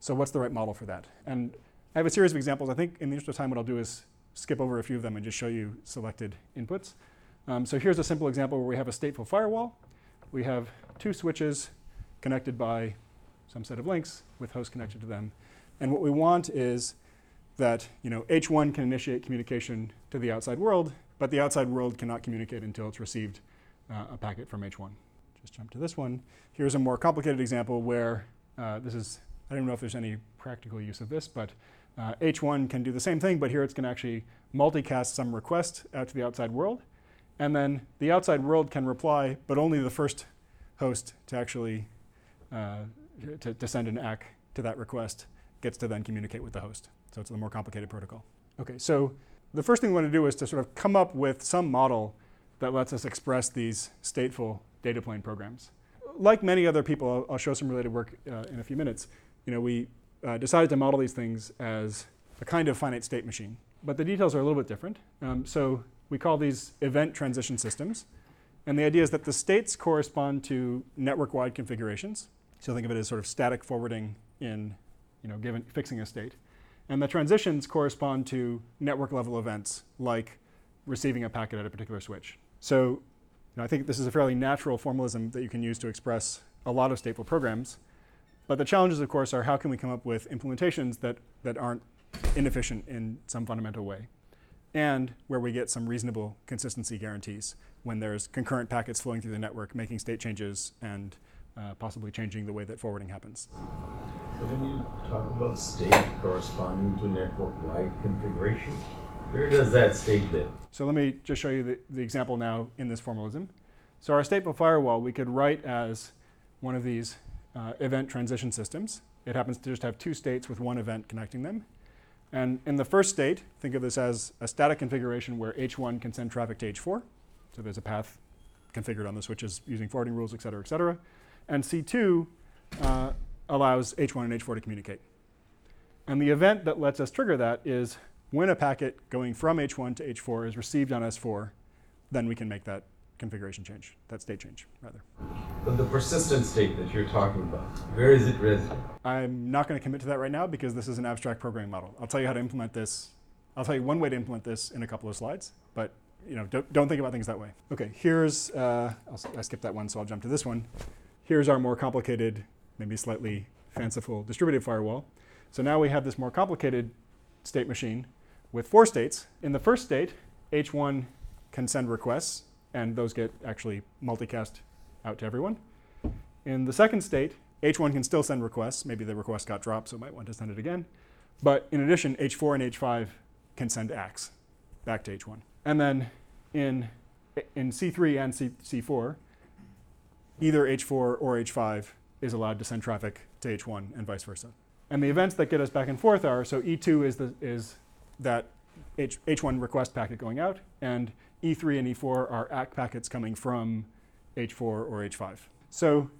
So what's the right model for that? And I have a series of examples. I think in the interest of time, what I'll do is skip over a few of them and just show you selected inputs. Um, so here's a simple example where we have a stateful firewall. We have two switches connected by some set of links with hosts connected to them. And what we want is that, you know, H one can initiate communication to the outside world, but the outside world cannot communicate until it's received uh, a packet from H one. Just jump to this one. Here's a more complicated example where uh, this is, I don't know if there's any practical use of this, but uh, H one can do the same thing, but here it's going to actually multicast some request out to the outside world. And then the outside world can reply, but only the first host to actually uh, to, to send an A C K to that request gets to then communicate with the host. So it's a more complicated protocol. Okay, so the first thing we want to do is to sort of come up with some model that lets us express these stateful data plane programs. Like many other people, I'll, I'll show some related work uh, in a few minutes. You know, we uh, decided to model these things as a kind of finite state machine, but the details are a little bit different. Um, so we call these event transition systems. And the idea is that the states correspond to network-wide configurations. So think of it as sort of static forwarding in, you know, given fixing a state. And the transitions correspond to network-level events, like receiving a packet at a particular switch. So you know, I think this is a fairly natural formalism that you can use to express a lot of stateful programs. But the challenges, of course, are how can we come up with implementations that, that aren't inefficient in some fundamental way, and where we get some reasonable consistency guarantees when there's concurrent packets flowing through the network, making state changes, and uh, possibly changing the way that forwarding happens. So when you talk about state corresponding to network-wide configuration, where does that state live? So let me just show you the, the example now in this formalism. So our stateful firewall, we could write as one of these uh, event transition systems. It happens to just have two states with one event connecting them. And in the first state, think of this as a static configuration where H one can send traffic to H four. So there's a path configured on the switches using forwarding rules, et cetera, et cetera. And C two uh, allows H one and H four to communicate. And the event that lets us trigger that is when a packet going from H one to H four is received on S four, then we can make that configuration change, that state change, rather. But the persistent state that you're talking about, where is it resident? I'm not going to commit to that right now because this is an abstract programming model. I'll tell you how to implement this. I'll tell you one way to implement this in a couple of slides, but you know, don't, don't think about things that way. Okay, here's, uh, I'll, I skipped that one, so I'll jump to this one. Here's our more complicated, maybe slightly fanciful distributed firewall. So now we have this more complicated state machine with four states. In the first state, H one can send requests, and those get actually multicast out to everyone. In the second state, H one can still send requests. Maybe the request got dropped, so it might want to send it again. But in addition, H four and H five can send A C Ks back to H one. And then in, in C three and C four, either H four or H five is allowed to send traffic to H one and vice versa. And the events that get us back and forth are, so E two is, the, is that H, H1 request packet going out, and E three and E four are A C K packets coming from H four or H five. So,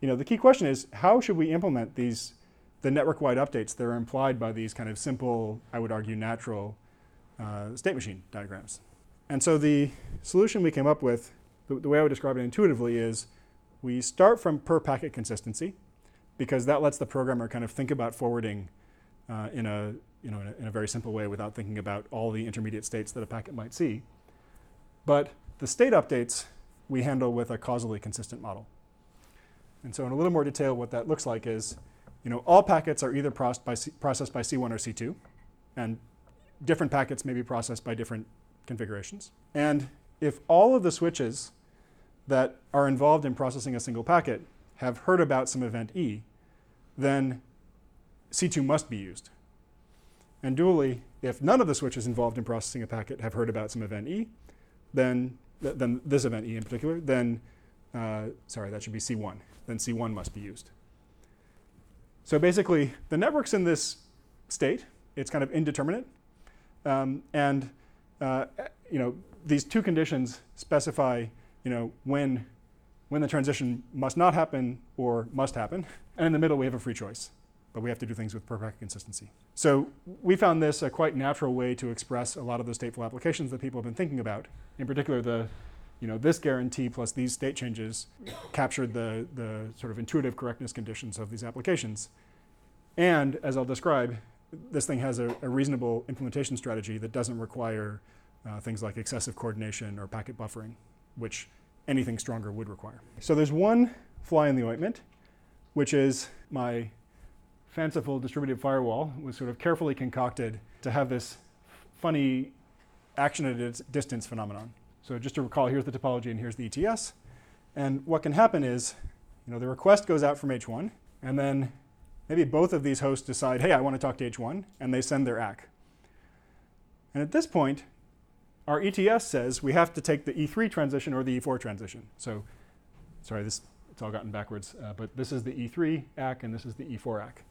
you know, the key question is, how should we implement these, the network-wide updates that are implied by these kind of simple, I would argue, natural uh, state machine diagrams? And so the solution we came up with, the, the way I would describe it intuitively is, we start from per packet consistency, because that lets the programmer kind of think about forwarding uh, in a, you know, in a, in a very simple way without thinking about all the intermediate states that a packet might see. But the state updates we handle with a causally consistent model. And so in a little more detail, what that looks like is, you know, all packets are either processed by, C- processed by C one or C two, and different packets may be processed by different configurations. And if all of the switches that are involved in processing a single packet have heard about some event E, then C two must be used. And dually, if none of the switches involved in processing a packet have heard about some event E, then, th- then this event E in particular, then, uh, sorry, that should be C one. Then C one must be used. So basically, the network's in this state. It's kind of indeterminate. Um, and, uh, you know, these two conditions specify, you know, when, when the transition must not happen or must happen. And in the middle, we have a free choice. But we have to do things with per packet consistency. So we found this a quite natural way to express a lot of the stateful applications that people have been thinking about. In particular, the, you know, this guarantee plus these state changes captured the, the sort of intuitive correctness conditions of these applications. And as I'll describe, this thing has a, a reasonable implementation strategy that doesn't require uh, things like excessive coordination or packet buffering, which anything stronger would require. So there's one fly in the ointment, which is my fanciful distributed firewall was sort of carefully concocted to have this funny action at a distance phenomenon. So just to recall, here's the topology and here's the E T S. And what can happen is, you know, the request goes out from H one, and then maybe both of these hosts decide, hey, I want to talk to H one, and they send their A C K. And at this point, our E T S says we have to take the E three transition or the E four transition. So, sorry, this it's all gotten backwards, uh, but this is the E three A C K and this is the E four A C K.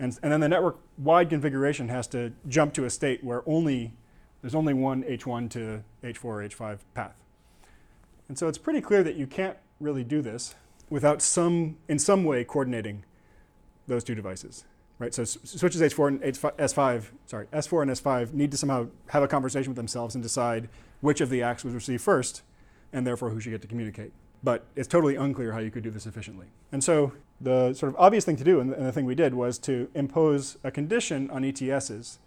And, and then the network-wide configuration has to jump to a state where only there's only one H one to H four, H five path. And so it's pretty clear that you can't really do this without some, in some way, coordinating those two devices, right? So switches H four and S five, sorry, S four and S five need to somehow have a conversation with themselves and decide which of the A C Ks was received first, and therefore who should get to communicate. But it's totally unclear how you could do this efficiently. And so the sort of obvious thing to do, and the thing we did, was to impose a condition on E T Ss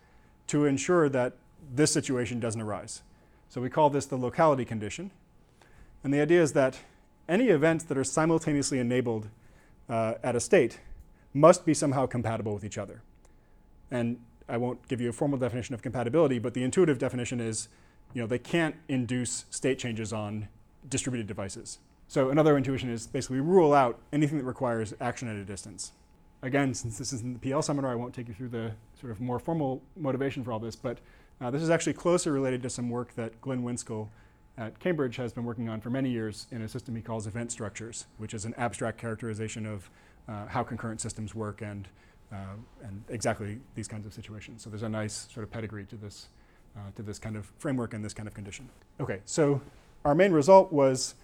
to ensure that this situation doesn't arise. So we call this the locality condition. And the idea is that any events that are simultaneously enabled uh, at a state must be somehow compatible with each other. And I won't give you a formal definition of compatibility, but the intuitive definition is, you know, they can't induce state changes on distributed devices. So another intuition is basically rule out anything that requires action at a distance. Again, since this isn't the P L seminar, I won't take you through the sort of more formal motivation for all this, but uh, this is actually closely related to some work that Glenn Winskill at Cambridge has been working on for many years in a system he calls event structures, which is an abstract characterization of uh, how concurrent systems work and, uh, and exactly these kinds of situations. So there's a nice sort of pedigree to this, uh, to this kind of framework and this kind of condition. Okay, so our main result was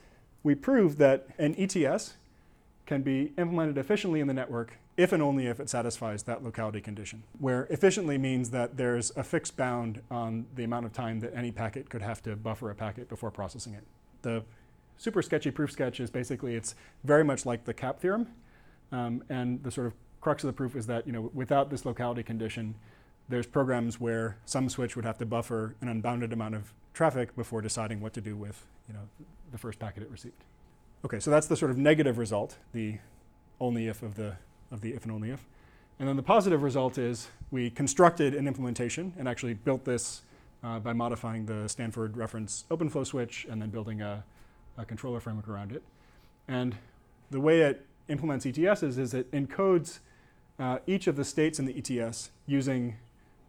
we proved that an E T S can be implemented efficiently in the network if and only if it satisfies that locality condition, where efficiently means that there's a fixed bound on the amount of time that any packet could have to buffer a packet before processing it. The super sketchy proof sketch is basically it's very much like the C A P theorem, um, and the sort of crux of the proof is that, you know, without this locality condition, there's programs where some switch would have to buffer an unbounded amount of traffic before deciding what to do with, you know, the first packet it received. Okay, so that's the sort of negative result, the only if of the of the if and only if. And then the positive result is we constructed an implementation and actually built this uh, by modifying the Stanford reference OpenFlow switch and then building a, a controller framework around it. And the way it implements E T Ss is it encodes uh, each of the states in the E T S using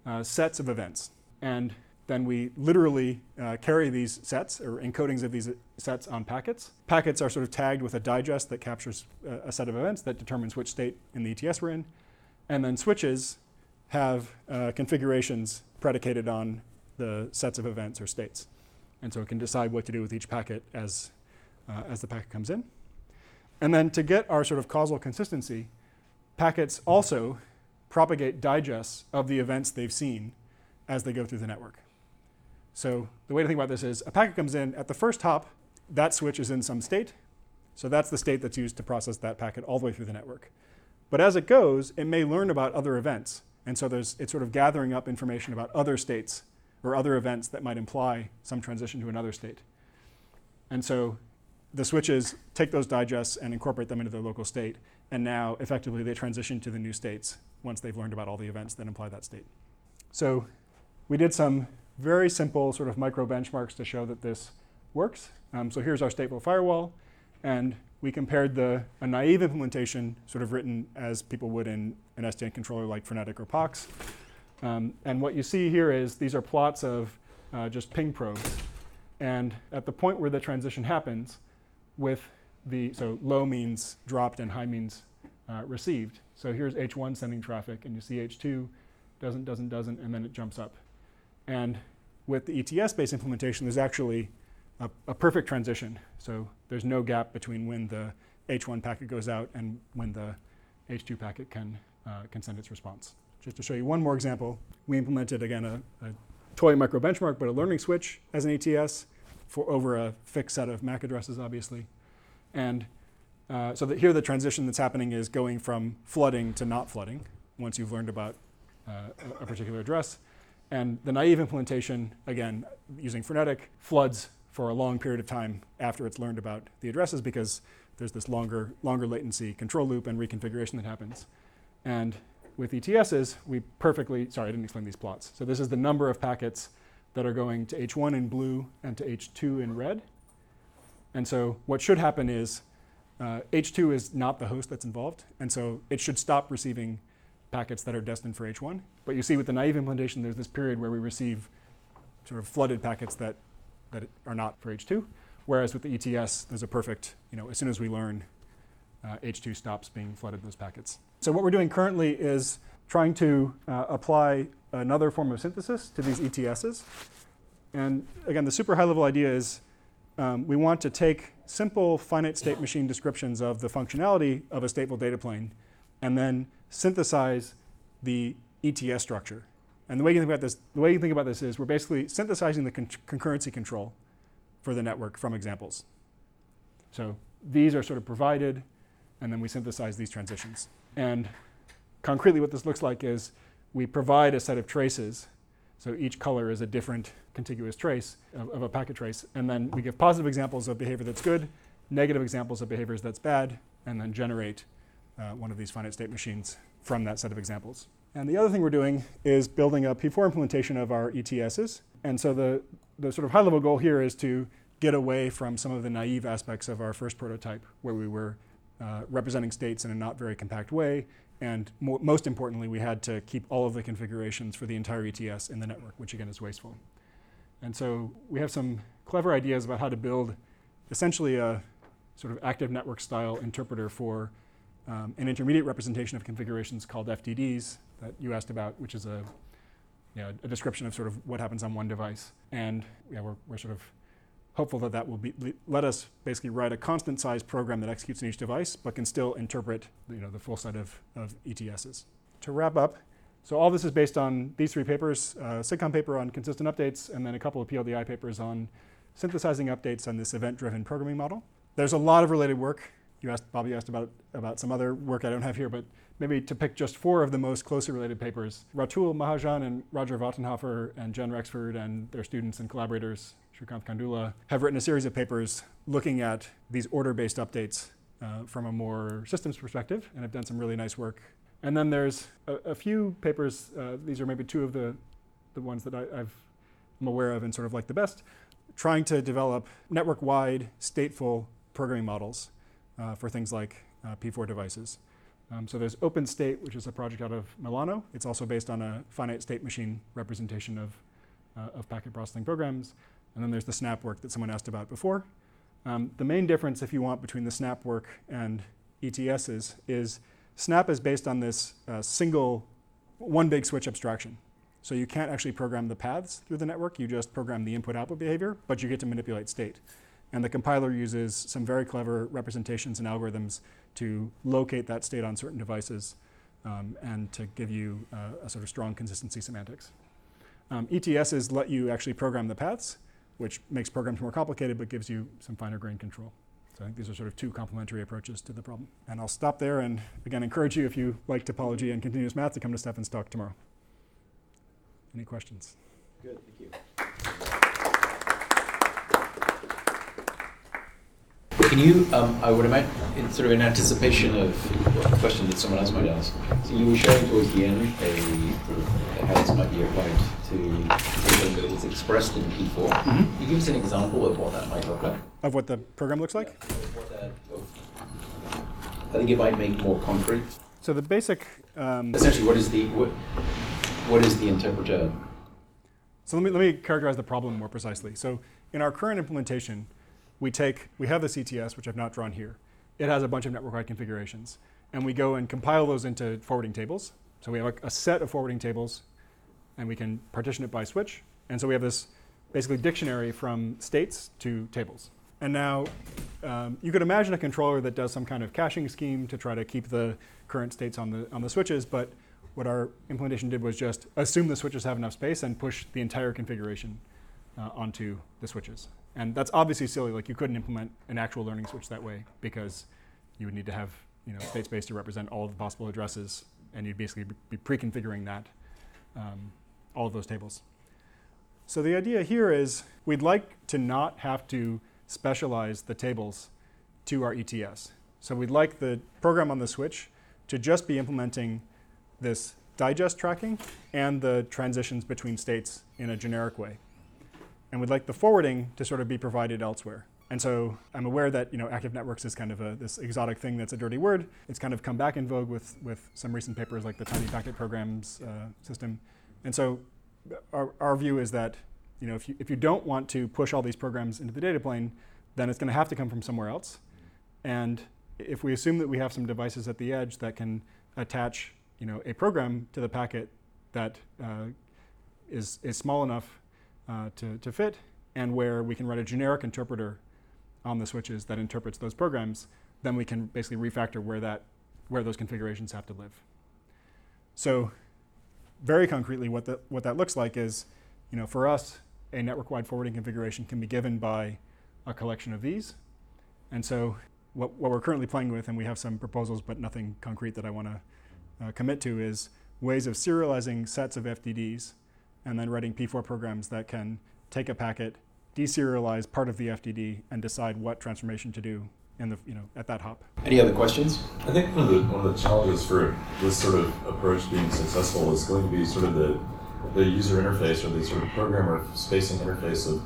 uh, sets of events. And then we literally uh, carry these sets or encodings of these sets on packets. Packets are sort of tagged with a digest that captures a set of events that determines which state in the E T S we're in. And then switches have uh, configurations predicated on the sets of events or states. And so it can decide what to do with each packet as, uh, as the packet comes in. And then to get our sort of causal consistency, packets also propagate digests of the events they've seen as they go through the network. So the way to think about this is a packet comes in, at the first hop, that switch is in some state. So that's the state that's used to process that packet all the way through the network. But as it goes, it may learn about other events. And so there's, it's sort of gathering up information about other states or other events that might imply some transition to another state. And so the switches take those digests and incorporate them into their local state. And now, effectively, they transition to the new states once they've learned about all the events that imply that state. So we did some very simple sort of micro benchmarks to show that this works. Um, so here's our stateful firewall. And we compared the a naive implementation sort of written as people would in an S D N controller like Frenetic or P O X. Um, and what you see here is these are plots of uh, just ping probes. And at the point where the transition happens with the, so low means dropped and high means uh, received. So here's H one sending traffic. And you see H two doesn't, doesn't, doesn't, and then it jumps up. And with the E T S-based implementation, there's actually a, a perfect transition. So there's no gap between when the H one packet goes out and when the H two packet can, uh, can send its response. Just to show you one more example, we implemented, again, a, a toy micro benchmark, but a learning switch as an E T S. for over a fixed set of MAC addresses, obviously. And uh, so that here the transition that's happening is going from flooding to not flooding once you've learned about uh, a particular address. And the naive implementation, again, using Frenetic, floods for a long period of time after it's learned about the addresses because there's this longer, longer latency control loop and reconfiguration that happens. And with E T Ss, we perfectly, sorry, I didn't explain these plots. So this is the number of packets that are going to H one in blue and to H two in red. And so what should happen is uh, H two is not the host that's involved. And so it should stop receiving packets that are destined for H one. But you see with the naive implementation, there's this period where we receive sort of flooded packets that, that are not for H two. Whereas with the E T S, there's a perfect, you know, as soon as we learn, uh, H two stops being flooded those packets. So what we're doing currently is trying to uh, apply another form of synthesis to these E T Ss. And again, the super high level idea is um, we want to take simple finite state machine descriptions of the functionality of a stateful data plane and then synthesize the E T S structure. And the way you think about this, the way you think about this is we're basically synthesizing the con- concurrency control for the network from examples. So these are sort of provided, and then we synthesize these transitions. And concretely what this looks like is we provide a set of traces. So each color is a different contiguous trace of, of a packet trace. And then we give positive examples of behavior that's good, negative examples of behaviors that's bad, and then generate uh, one of these finite state machines from that set of examples. And the other thing we're doing is building a P four implementation of our E T Ss. And so the The sort of high-level goal here is to get away from some of the naive aspects of our first prototype, where we were uh, representing states in a not very compact way, and mo- most importantly, we had to keep all of the configurations for the entire E T S in the network, which again is wasteful. And so we have some clever ideas about how to build essentially a sort of active network-style interpreter for um, an intermediate representation of configurations called F D Ds that you asked about, which is a You know, a description of sort of what happens on one device. And you know, we're, we're sort of hopeful that that will be, let us basically write a constant size program that executes in each device, but can still interpret you know, the full set of, of E T Ss. To wrap up, so all this is based on these three papers, uh, SIGCOMM paper on consistent updates, and then a couple of P L D I papers on synthesizing updates on this event-driven programming model. There's a lot of related work. You asked, Bobby asked about, about some other work I don't have here, but maybe to pick just four of the most closely related papers. Ratul Mahajan and Roger Wattenhofer and Jen Rexford and their students and collaborators, Srikanth Kandula, have written a series of papers looking at these order-based updates uh, from a more systems perspective and have done some really nice work. And then there's a, a few papers, uh, these are maybe two of the, the ones that I, I've, I'm aware of and sort of like the best, trying to develop network-wide stateful programming models uh, for things like uh, P four devices. Um, so there's OpenState, which is a project out of Milano. It's also based on a finite state machine representation of, uh, of packet processing programs. And then there's the SNAP work that someone asked about before. Um, the main difference, if you want, between the SNAP work and E T Ss is SNAP is based on this uh, single, one big switch abstraction. So you can't actually program the paths through the network. You just program the input-output behavior, but you get to manipulate state. And the compiler uses some very clever representations and algorithms to locate that state on certain devices um, and to give you uh, a sort of strong consistency semantics. Um, E T Ss let you actually program the paths, which makes programs more complicated but gives you some finer-grained control. So I think these are sort of two complementary approaches to the problem. And I'll stop there and, again, encourage you, if you like topology and continuous math, to come to Stefan's talk tomorrow. Any questions? Good, thank you. Can you, um, I would imagine, in sort of in anticipation of a question that someone else might ask, so you were showing towards the end a, how this might be applied to something that is expressed in P four. Mm-hmm. Can you give us an example of what that might look like? Of what the program looks like? Yeah, what that, I think it might make more concrete. So the basic... Um, Essentially, what is the what, what is the interpreter? So let me let me characterize the problem more precisely. So in our current implementation, We take, we have this E T S, which I've not drawn here. It has a bunch of network-wide configurations. And we go and compile those into forwarding tables. So we have a, a set of forwarding tables, and we can partition it by switch. And so we have this basically dictionary from states to tables. And now um, you could imagine a controller that does some kind of caching scheme to try to keep the current states on the, on the switches. But what our implementation did was just assume the switches have enough space and push the entire configuration uh, onto the switches. And that's obviously silly. Like, you couldn't implement an actual learning switch that way, because you would need to have, you know, state space to represent all of the possible addresses, and you'd basically be pre-configuring that, um, all of those tables. So the idea here is we'd like to not have to specialize the tables to our E T S. So we'd like the program on the switch to just be implementing this digest tracking and the transitions between states in a generic way. And we'd like the forwarding to sort of be provided elsewhere. And so I'm aware that, you know, active networks is kind of a, this exotic thing that's a dirty word. It's kind of come back in vogue with, with some recent papers like the tiny packet programs uh, system. And so our, our view is that, you know, if you, if you don't want to push all these programs into the data plane, then it's going to have to come from somewhere else. And if we assume that we have some devices at the edge that can attach, you know, a program to the packet that uh, is, is small enough uh, to, to fit, and where we can write a generic interpreter on the switches that interprets those programs, then we can basically refactor where that, where those configurations have to live. So very concretely, what that what that looks like is, you know, for us, a network-wide forwarding configuration can be given by a collection of these. And so what, what we're currently playing with, and we have some proposals but nothing concrete that I want to uh, commit to, is ways of serializing sets of F D Ds and then writing P four programs that can take a packet, deserialize part of the F D D, and decide what transformation to do in the, you know, at that hop. Any other questions? I think one of the, one of the challenges for this sort of approach being successful is going to be sort of the, the user interface, or the sort of programmer spacing interface of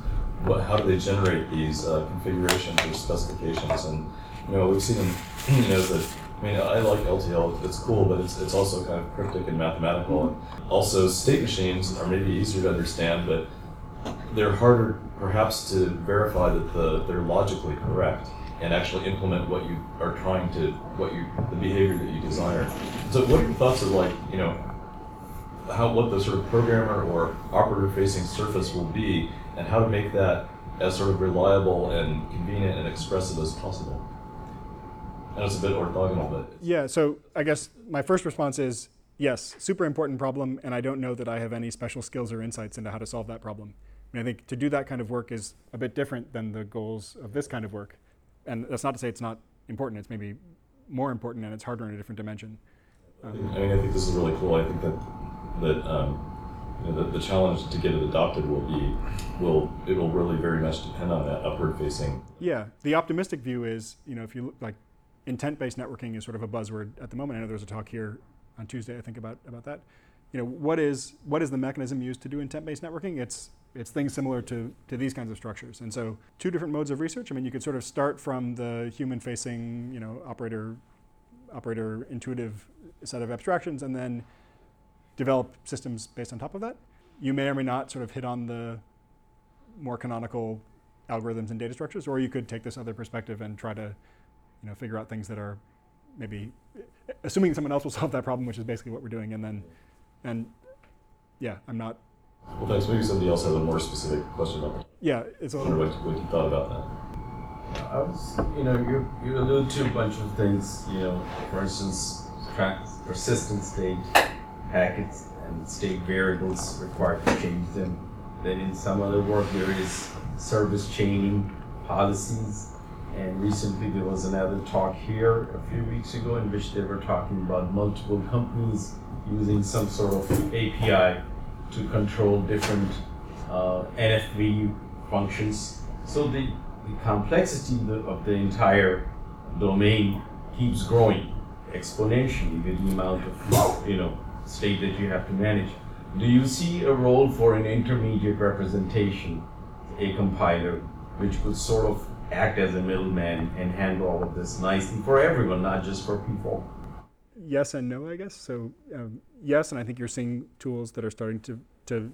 what, how do they generate these uh, configurations or specifications. And, you know, we've seen them, you know, the, I mean, I like L T L, it's cool, but it's, it's also kind of cryptic and mathematical. And also, state machines are maybe easier to understand, but they're harder perhaps to verify that the, they're logically correct and actually implement what you are trying to, what you, the behavior that you desire. So what are your thoughts of, like, you know, how, what the sort of programmer or operator-facing surface will be, and how to make that as sort of reliable and convenient and expressive as possible? I know it's a bit orthogonal, but... Yeah, so I guess my first response is, yes, super important problem, and I don't know that I have any special skills or insights into how to solve that problem. I mean, I think to do that kind of work is a bit different than the goals of this kind of work. And that's not to say it's not important. It's maybe more important, and it's harder in a different dimension. Um, I mean, I think this is really cool. I think that that um, you know, the, the challenge to get it adopted will be, will it will really very much depend on that upward facing. Yeah, the optimistic view is, you know, if you look, like, intent-based networking is sort of a buzzword at the moment. I know there was a talk here on Tuesday, I think, about about that. You know, what is what is the mechanism used to do intent-based networking? It's It's things similar to, to these kinds of structures. And so two different modes of research. I mean, you could sort of start from the human-facing, you know, operator, operator intuitive set of abstractions, and then develop systems based on top of that. You may or may not sort of hit on the more canonical algorithms and data structures, or you could take this other perspective and try to, you know, figure out things that are maybe, assuming someone else will solve that problem, which is basically what we're doing, and then, and yeah, I'm not, Well, thanks. Maybe somebody else has a more specific question about that. Yeah, it's a little. I wonder what, what you thought about that. I was, you know, you you allude to a bunch of things. You know, for instance, track persistent state packets and state variables required to change them. Then in some other work, there is service chaining policies. And recently, there was another talk here a few weeks ago in which they were talking about multiple companies using some sort of A P I to control different uh, N F V functions. So the, the complexity of the, of the entire domain keeps growing exponentially with the amount of, you know, state that you have to manage. Do you see a role for an intermediate representation, a compiler, which would sort of act as a middleman and handle all of this nicely for everyone, not just for people? Yes and no, I guess. So um, yes, and I think you're seeing tools that are starting to, to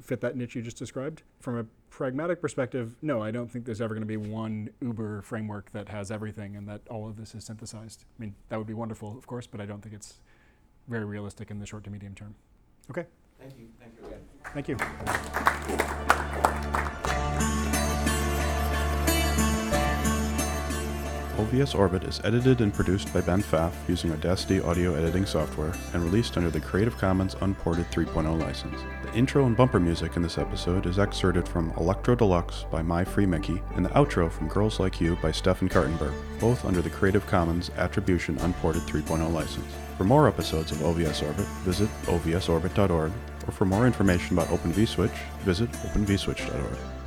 fit that niche you just described. From a pragmatic perspective, no, I don't think there's ever going to be one Uber framework that has everything and that all of this is synthesized. I mean, that would be wonderful, of course, but I don't think it's very realistic in the short to medium term. Okay. Thank you. Thank you again. Thank you. Thank you. O V S Orbit is edited and produced by Ben Pfaff using Audacity audio editing software and released under the Creative Commons Unported three point oh license. The intro and bumper music in this episode is excerpted from Electro Deluxe by My Free Mickey and the outro from Girls Like You by Stefan Kartenberg, both under the Creative Commons Attribution Unported three point oh license. For more episodes of O V S Orbit, visit O V S orbit dot org, or for more information about OpenVSwitch, visit open v switch dot org.